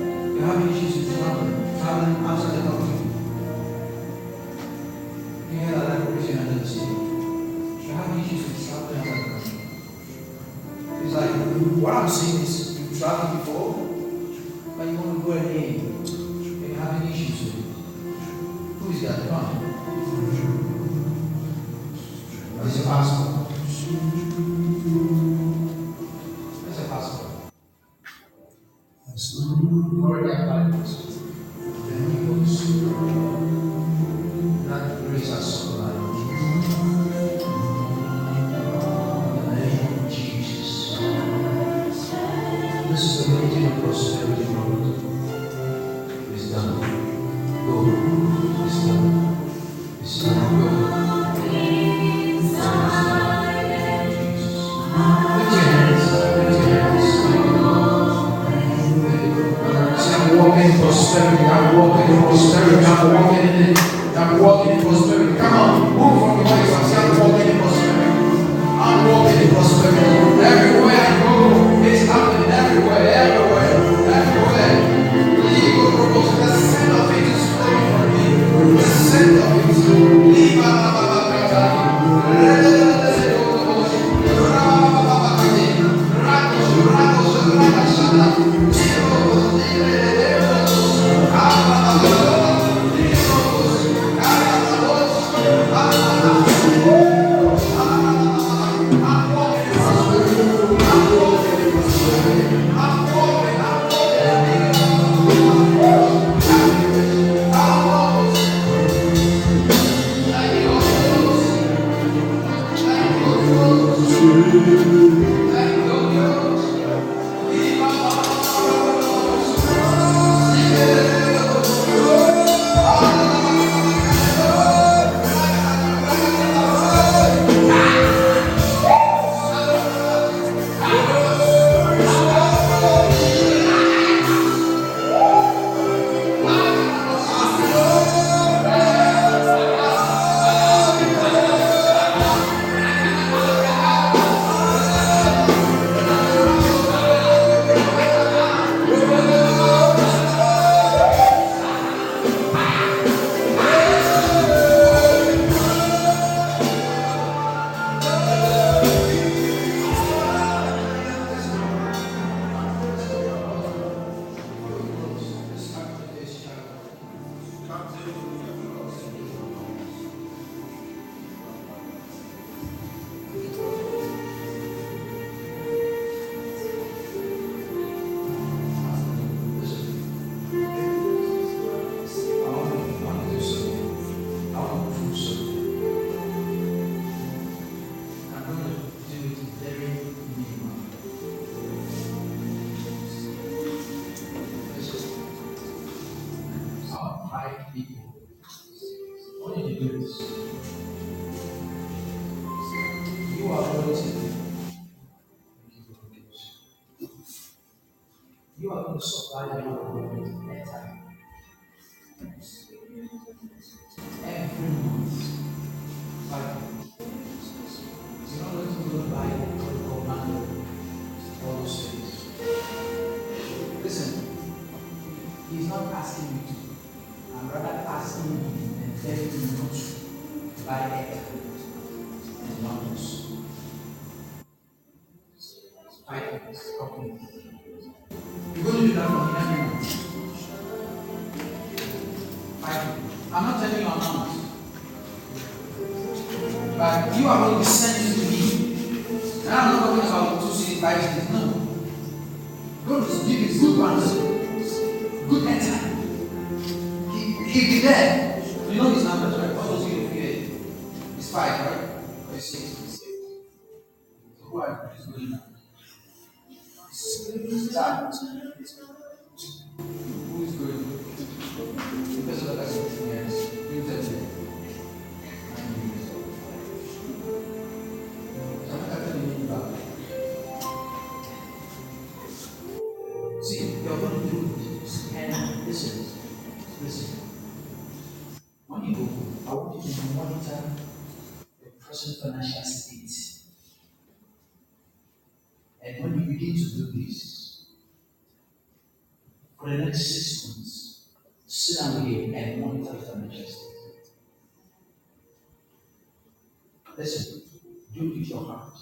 You are having issues with traveling outside the country. You hear that revolution and the city. You have issues with traveling outside the country. It's like, what I'm saying is, you've traveled before, but you want to go again. And you're having issues with it. Who is that? What is your passport? What's your passport? You already applied for it. Then you go to school. That grace has so much. Prosperity road is done. Go is done. Is done. Go. Is done. Jesus. Put your hands. See, I'm walking in prosperity. I'm walking in prosperity. I'm walking in it. I'm walking in prosperity. Come on, move from the place. See, I'm walking in prosperity. I'm walking in prosperity. Everywhere I go, it's happening everywhere. You are relative. every month. But you don't have to go by or command all those things. Listen, he's not asking you to. I'm rather asking you and telling you not to buy it and not lose. Finance, company. You're going to do that for me every month. I'm not telling you I'm not. But you are going to be sent to me. And I'm not talking about 265 days. No. God is giving good ones. Good enter. He'll be there. You know his numbers, right? What was he going to hear? It's 5, right? Or it's 6. So who are you going now? It's that. Who is going? Because of the person yes, you tell me. See, you're going to do this. And listen. When you go, I want you to monitor the present financial state. And when you begin to do this, for the next 6 months, sit down here and monitor the financial state. Listen, do it with your heart.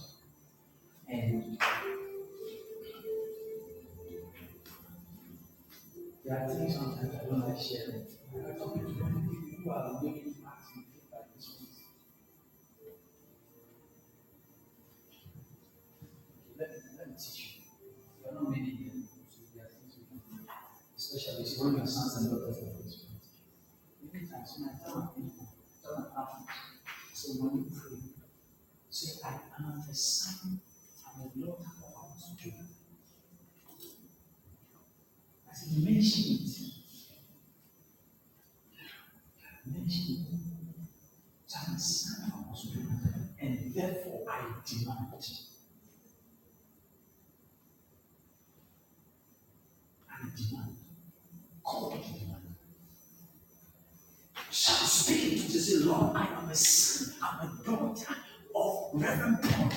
And there are things sometimes I don't like sharing. I talk to people are making acting like this one. Let me teach you. There are not many here. Especially when your sons and daughters are in this place. Many times when I tell people, so when you pray, say, I am the son, I am the Lord of our children. As he mentioned it, so I am the son of our children, and therefore I demand. God shall speak to say, Lord, I am a son, I am a daughter of Reverend Paul.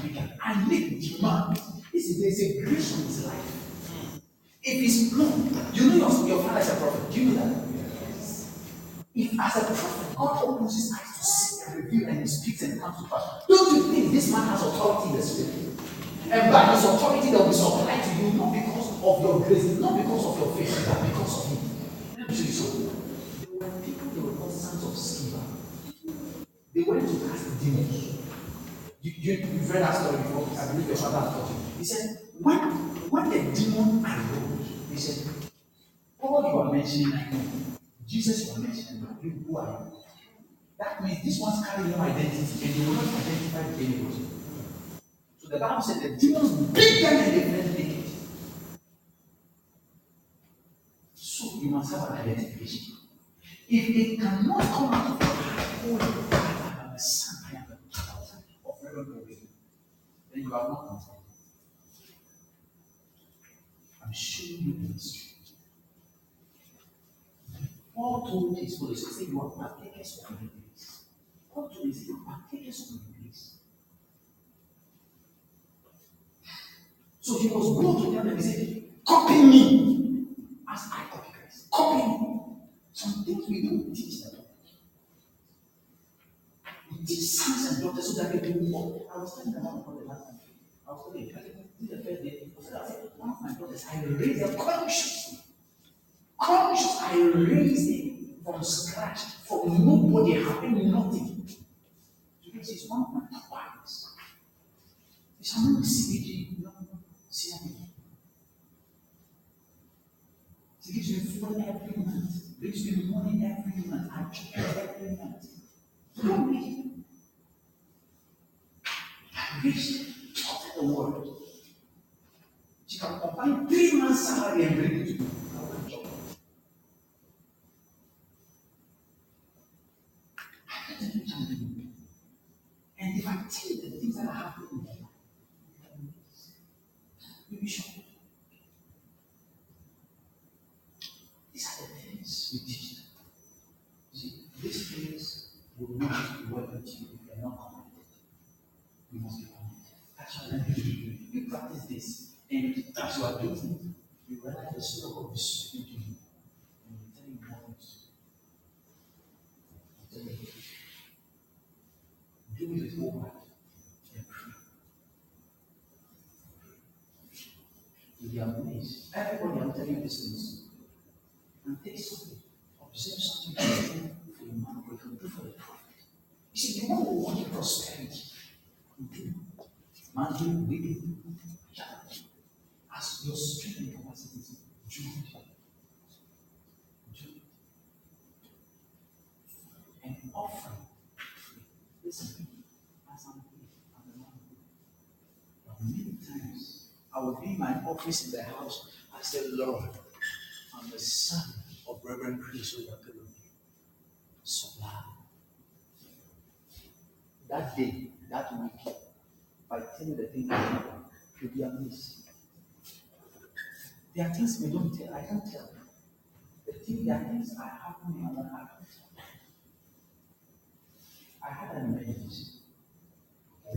I make demand. Listen, there is a grace on his life. If he's known, you know your father is a prophet. Do you know that? Yes. If as a prophet, God opens his eyes to see and reveal and he speaks and comes to pass, don't you think this man has authority in the spirit? And by his authority that will be supplied to you, not because of your grace, not because of your faith, but because of him. So, there were people that were called sons of Sceva. They went to cast demons. You've read that story before. I believe your father has taught you. He said, when the demon arose, he said, all you are mentioning, I know. Jesus you are mentioning, but you, who are you? That means this one's carrying no identity, and they will not identify with anyone. So the Bible said the demons beat them and they fled naked. You must have an identification. If it cannot come out of your heart, I am a son, I am a daughter of Reverend Paul, then you are not content. I'm showing you the history. Paul told his followers, he said, you are partakers of the grace. Paul told his followers, you are partakers of the grace. So he was brought to them and he said, copy me as I copy. Copying. Some things we don't teach the public. We teach sons and daughters so that they can walk. I was telling about the last time. I was telling you, the first day, I said, one of my daughters, I raised them consciously. I raised them from scratch, from nobody, having nothing. Today she's one of my top wives. It's not CBG, no, CMG. She gives me food every month, gives me money every month, I check every month. Don't be. I reached top of the world. She can combine 3 months' salary and bring it to another job. I have to do something. And if I tell you the things that are happening, you'll be shocked. these things will lead to what you cannot complete. You must be committed. That's what I do. You practice this, and as you are doing it, you realize the Spirit of God is speaking to you. And you tell him what to do. You tell him, do it with your mind and pray. You'll be amazed. Everybody I'm telling you these things, and take something, observe something for your man, but you can do for the prophet. You see, the one who wants prosperity, man, do women, challenge. As your strength and capacity is, do it. And offer. Listen, as I'm here, I'm the man. Many times, I will be in my office in the house. I said, Lord, I'm the son of Reverend Chris Oyakalumi. Supply. That day, that week, by telling the things to be amazed. There are things we don't tell. I can't tell. There are things I have in my life I can't tell. I had an emergency. I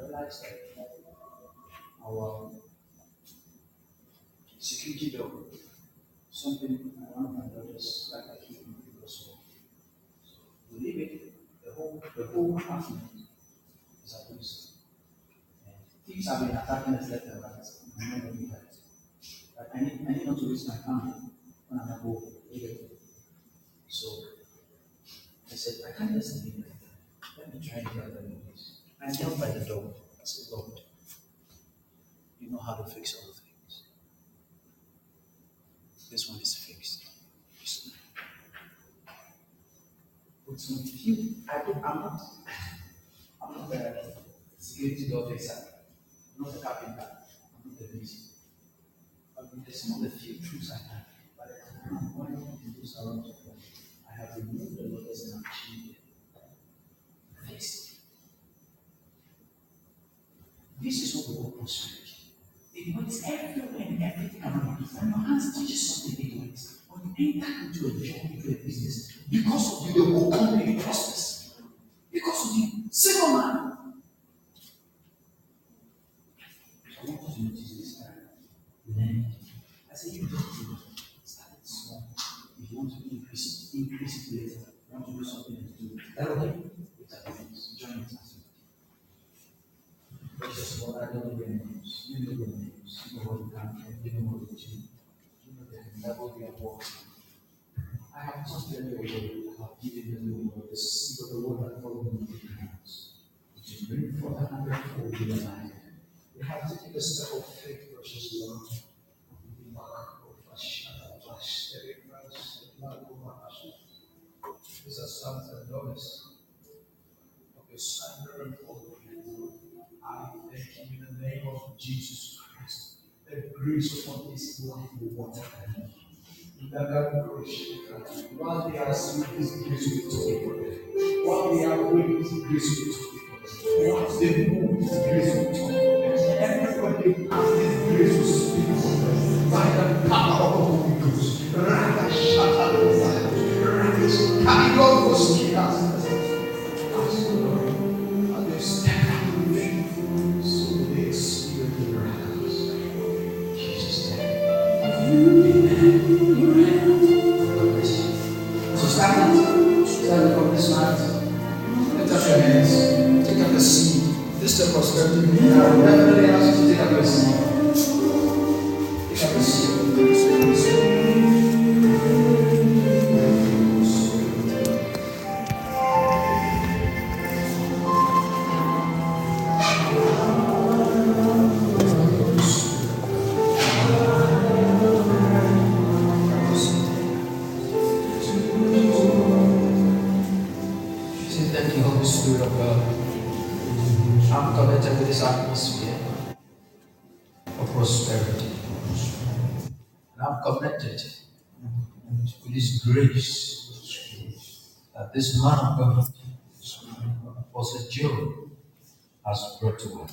realized that our security dog, something one of my daughters like I keep in the hospital. We leave it, the whole apartment. Thieves have been attacking us left and right. I never knew that. But I need not to waste my time when I'm at home. So I said, I can't just leave it. Let me try and get other movies. I knelt by the door. I said, Lord, you know how to fix all things. This one is fixed. With some few, I'm not the security dog exactly. I'm not a carpenter, I'm not a musician. But there's some of the few truths I have. But at the time, why not do this around the world? I have removed the lotus and I've changed it. Fixed it. This is what we call prosperity. It works everywhere and everything around us. When your hands touches something, it works. When you enter into a job, into a business, because of you, the whole company prospers. Because of you, single man. I want you to notice this time. I said, you don't do it. Start it small. If you want to increase it later. You want to do something and do it. That way, it's a business. Join it as well. First of all, I don't know their names. You know their names. You know what you can do. You know what you do. You know the level they are working. I have taught them your word. I have given them your word. The seed of the word that followed me in your house. Which is bring forth 100-fold in your life. You have to take a step of faith, precious Lord. These are sons and daughters of your son, Reverend Paul. I thank you in the name of Jesus Christ. The grace upon this life will water them. That grace, while they are sweet, this grace will be told them. While they are weak, this grace will be told them. Once they move, this grace will talk. Everybody has this grace to speak for them by the power of the Holy Ghost. Rakashatalos, Rakashatalos, this man of God was a Jew has brought to us.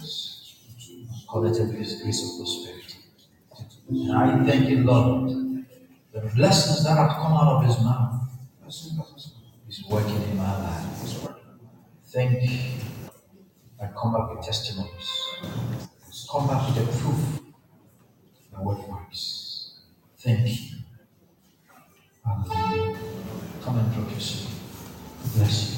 Connected with his grace of prosperity. And I thank you, Lord, the blessings that have come out of his mouth. He's working in my life. Think and come up with testimonies. Come up with the proof that what works. Think and come and drop your seat. Bless you.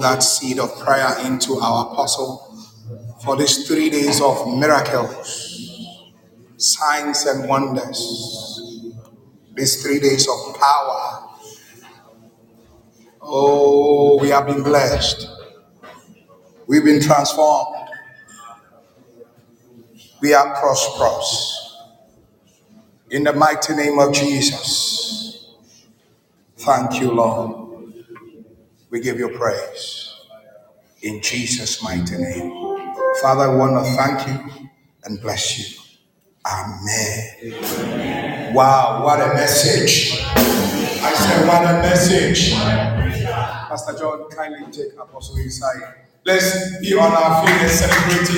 That seed of prayer into our apostle for these 3 days of miracles, signs and wonders, these 3 days of power. Oh, we have been blessed. We've been transformed. We are prosperous. In the mighty name of Jesus. Thank you, Lord. We give you praise in Jesus' mighty name. Father, I want to thank you and bless you. Amen. Amen. Wow, what a message. I said, what a message. Pastor John, kindly take Apostle inside. Let's be on our feet and celebrating.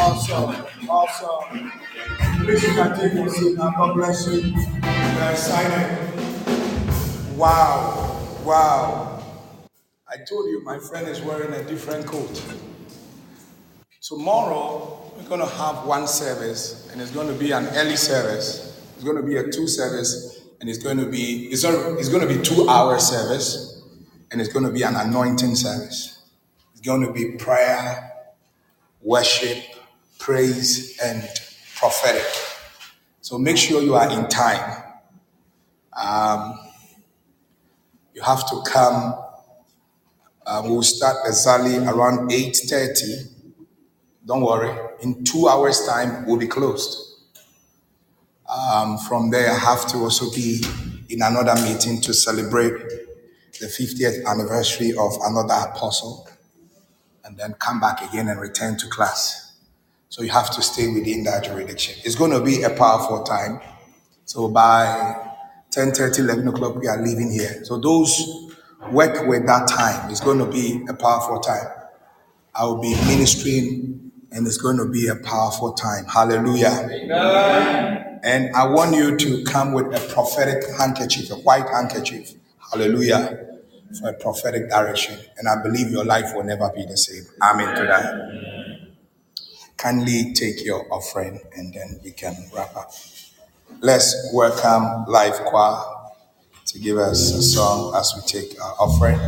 Awesome, awesome. Please, you can take your seat now. God bless you. They're silent. Wow, wow. I told you my friend is wearing a different coat. Tomorrow, we're going to have one service, and it's going to be an early service. It's going to be a 2 service, and it's going to be 2 hour service, and it's going to be an anointing service. It's going to be prayer, worship, praise, and prophetic. So make sure you are in time. You have to come. We'll start exactly around 8:30. Don't worry. In 2 hours' time, we'll be closed. From there, I have to also be in another meeting to celebrate the 50th anniversary of another apostle, and then come back again and return to class. So you have to stay within that jurisdiction. It's going to be a powerful time. So by 10:30, 11 o'clock, we are leaving here. So those work with that time. It's going to be a powerful time. I will be ministering, and it's going to be a powerful time. Hallelujah. Amen. And I want you to come with a prophetic handkerchief, a white handkerchief. Hallelujah. For a prophetic direction. And I believe your life will never be the same. Amen to that. Kindly take your offering, and then we can wrap up. Let's welcome Life Choir to give us a song as we take our offering.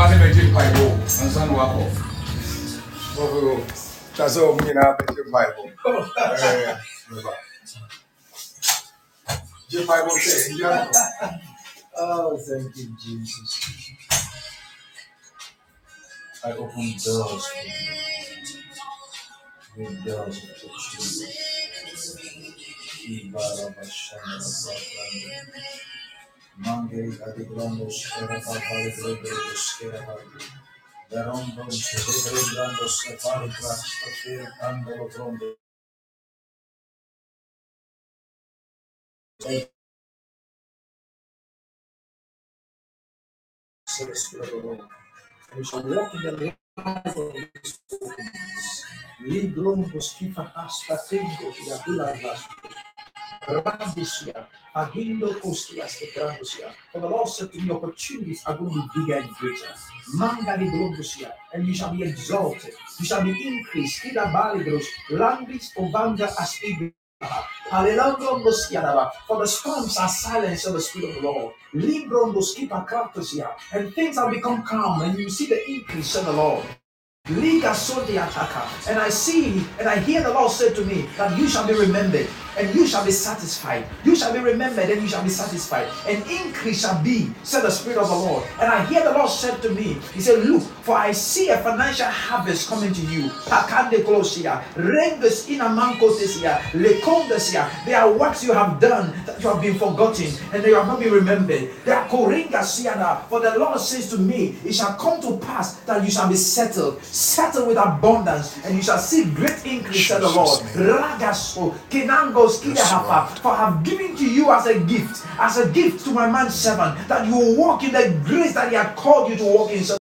Oh, thank you, Jesus. I open doors for you. Open doors for you. We shall walk in the light of these things. Librum Buscifa hasta tengo y aguilas. Radisia, agindo costias de Grandusia. For the Lord said to me, opportunities are going to be bigger and greater. Mangari Grandusia, and you shall be exalted. You shall be increased. Ida Balibros, Landis, Ovanga, as Ibrahim. For the storms are silenced of the Spirit of the Lord. Libron will skip a craftosia, and things have become calm, and you see the increase of the Lord. Liga Sodiataka, and I see and I hear the Lord say to me that you shall be remembered, and you shall be satisfied. You shall be remembered, and you shall be satisfied. And increase shall be, said the Spirit of the Lord. And I hear the Lord said to me, he said, look, for I see a financial harvest coming to you. There are works you have done that you have been forgotten, and they have not been remembered. For the Lord says to me, it shall come to pass that you shall be settled. Settled with abundance, and you shall see great increase, said the Lord. For I have given to you as a gift to my man servant, that you will walk in the grace that he had called you to walk in.